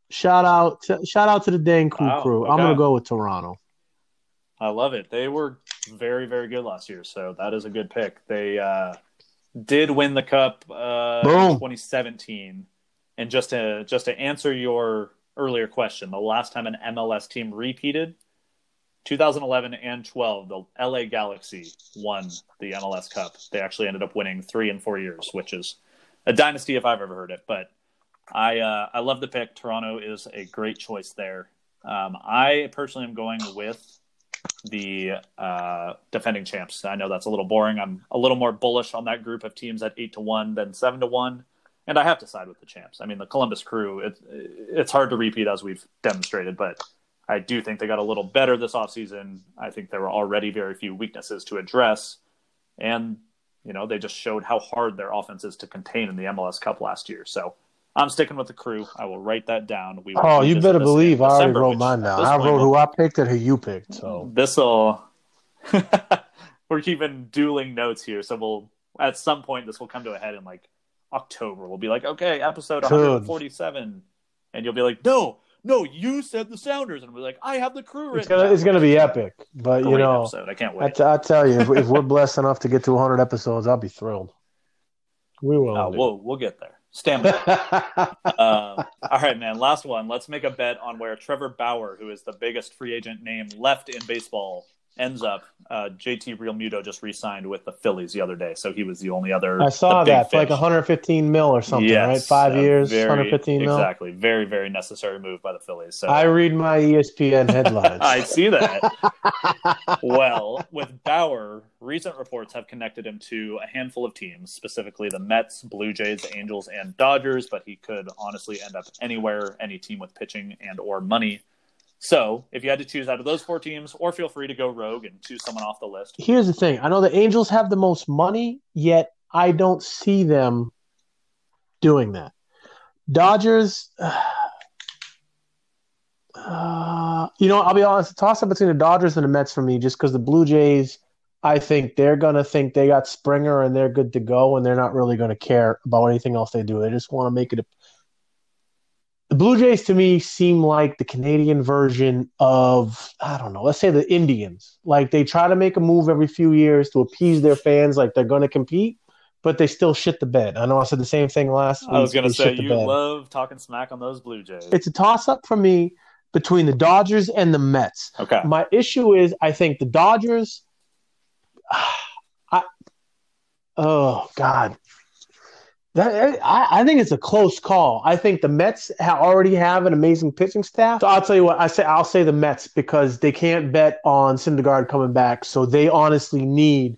Shout out to the Danku crew. Okay. I'm going to go with Toronto. I love it. They were very, very good last year, so that is a good pick. They did win the Cup in 2017. And just to answer your earlier question, the last time an MLS team repeated, 2011 and 12, the LA Galaxy won the MLS Cup. They actually ended up winning 3 and 4 years, which is a dynasty if I've ever heard it. But I love the pick. Toronto is a great choice there. I personally am going with the defending champs. I know that's a little boring. I'm a little more bullish on that group of teams at 8-1 than 7-1. And I have to side with the champs. I mean, the Columbus Crew, it's hard to repeat as we've demonstrated, but I do think they got a little better this offseason. I think there were already very few weaknesses to address. And, you know, they just showed how hard their offense is to contain in the MLS Cup last year. So I'm sticking with the Crew. I will write that down. You better believe I already wrote mine down. I wrote who I picked and who you picked. So this'll we're keeping dueling notes here. So we'll at some point this will come to a head in like October. We'll be like, okay, episode 147, and you'll be like, no, you said the Sounders, and we're like, I have the Crew written. It's gonna be epic, but great, you know, episode. I can't wait. I tell you, if we're blessed enough to get to 100 episodes, I'll be thrilled. We will. We'll get there. Stand with all right, man. Last one. Let's make a bet on where Trevor Bauer, who is the biggest free agent name left in baseball, ends up. JT Realmuto just re-signed with the Phillies the other day, so he was the only other. I saw that. It's like $115 million or something, yes, right? 5 years, $115 million. Exactly. Very, very necessary move by the Phillies. So I read my ESPN headlines. I see that. Well, with Bauer, recent reports have connected him to a handful of teams, specifically the Mets, Blue Jays, Angels, and Dodgers, but he could honestly end up anywhere, any team with pitching and or money. So, if you had to choose out of those 4 teams, or feel free to go rogue and choose someone off the list. Here's the thing. I know the Angels have the most money, yet I don't see them doing that. Dodgers, you know, I'll be honest, the toss-up between the Dodgers and the Mets for me, just because the Blue Jays, I think they're going to think they got Springer and they're good to go, and they're not really going to care about anything else they do. They just want to make it a... The Blue Jays, to me, seem like the Canadian version of, I don't know, let's say the Indians. Like, they try to make a move every few years to appease their fans, like they're going to compete, but they still shit the bed. I know I said the same thing last week. I was going to say, you love talking smack on those Blue Jays. It's a toss-up for me between the Dodgers and the Mets. Okay. My issue is I think the Dodgers I think it's a close call. I think the Mets already have an amazing pitching staff. So I'll tell you what, I'll say the Mets because they can't bet on Syndergaard coming back. So they honestly need,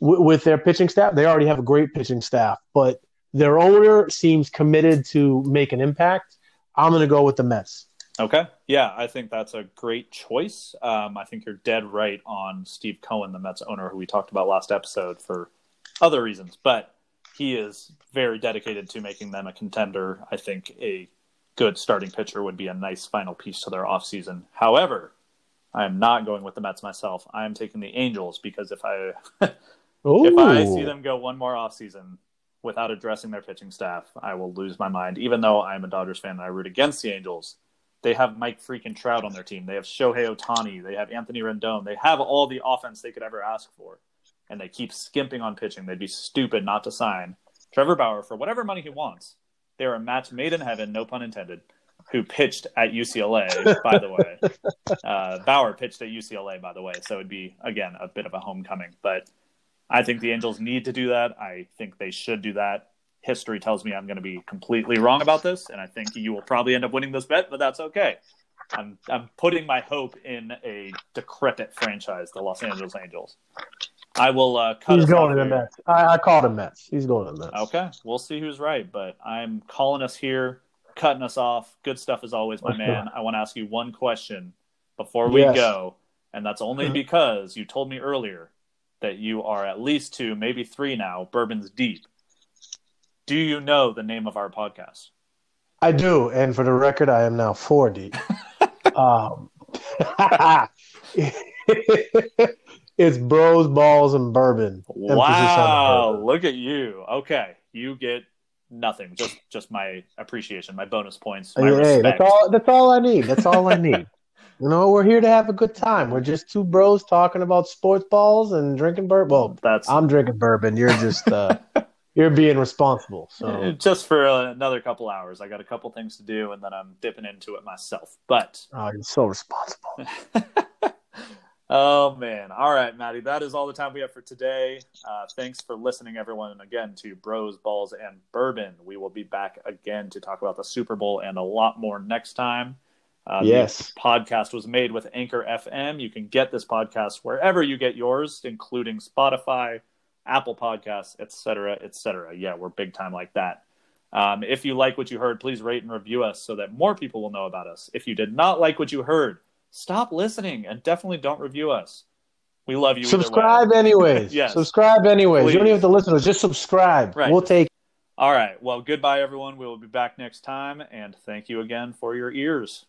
with their pitching staff, they already have a great pitching staff. But their owner seems committed to make an impact. I'm going to go with the Mets. Okay. Yeah, I think that's a great choice. I think you're dead right on Steve Cohen, the Mets owner, who we talked about last episode for other reasons. But he is very dedicated to making them a contender. I think a good starting pitcher would be a nice final piece to their offseason. However, I am not going with the Mets myself. I am taking the Angels because if I see them go one more offseason without addressing their pitching staff, I will lose my mind. Even though I'm a Dodgers fan and I root against the Angels, they have Mike freaking Trout on their team. They have Shohei Ohtani. They have Anthony Rendon. They have all the offense they could ever ask for. And they keep skimping on pitching. They'd be stupid not to sign Trevor Bauer for whatever money he wants. They're a match made in heaven, no pun intended, who pitched at UCLA, by the way. Bauer pitched at UCLA, by the way. So it'd be, again, a bit of a homecoming. But I think the Angels need to do that. I think they should do that. History tells me I'm going to be completely wrong about this. And I think you will probably end up winning this bet, but that's okay. I'm putting my hope in a decrepit franchise, the Los Angeles Angels. I will cut. He's going to the Mets. I called him Mets. He's going to the Mets. Okay. We'll see who's right, but I'm calling us here, cutting us off. Good stuff as always, my man. I want to ask you one question before we go, and that's only because you told me earlier that you are at least 2, maybe 3 now, bourbons deep. Do you know the name of our podcast? I do, and for the record, I am now 4 deep. It's Bros, Balls, and Bourbon. Wow, look at you. Okay, you get nothing. Just my appreciation, my bonus points, my respect. That's all I need. That's all I need. You know, we're here to have a good time. We're just 2 bros talking about sports balls and drinking bourbon. Well, I'm drinking bourbon. You're just you're being responsible. So just for another couple hours. I got a couple things to do, and then I'm dipping into it myself. But oh, you're so responsible. Oh, man. All right, Maddie. That is all the time we have for today. Thanks for listening, everyone, again, to Bros, Balls, and Bourbon. We will be back again to talk about the Super Bowl and a lot more next time. Yes. This podcast was made with Anchor FM. You can get this podcast wherever you get yours, including Spotify, Apple Podcasts, et cetera, et cetera. Yeah, we're big time like that. If you like what you heard, please rate and review us so that more people will know about us. If you did not like what you heard, stop listening and definitely don't review us. We love you. Subscribe anyways. Yes. Subscribe anyways. Please. You don't even have to listen to us. Just subscribe. Right. We'll take it. All right. Well, goodbye, everyone. We will be back next time. And thank you again for your ears.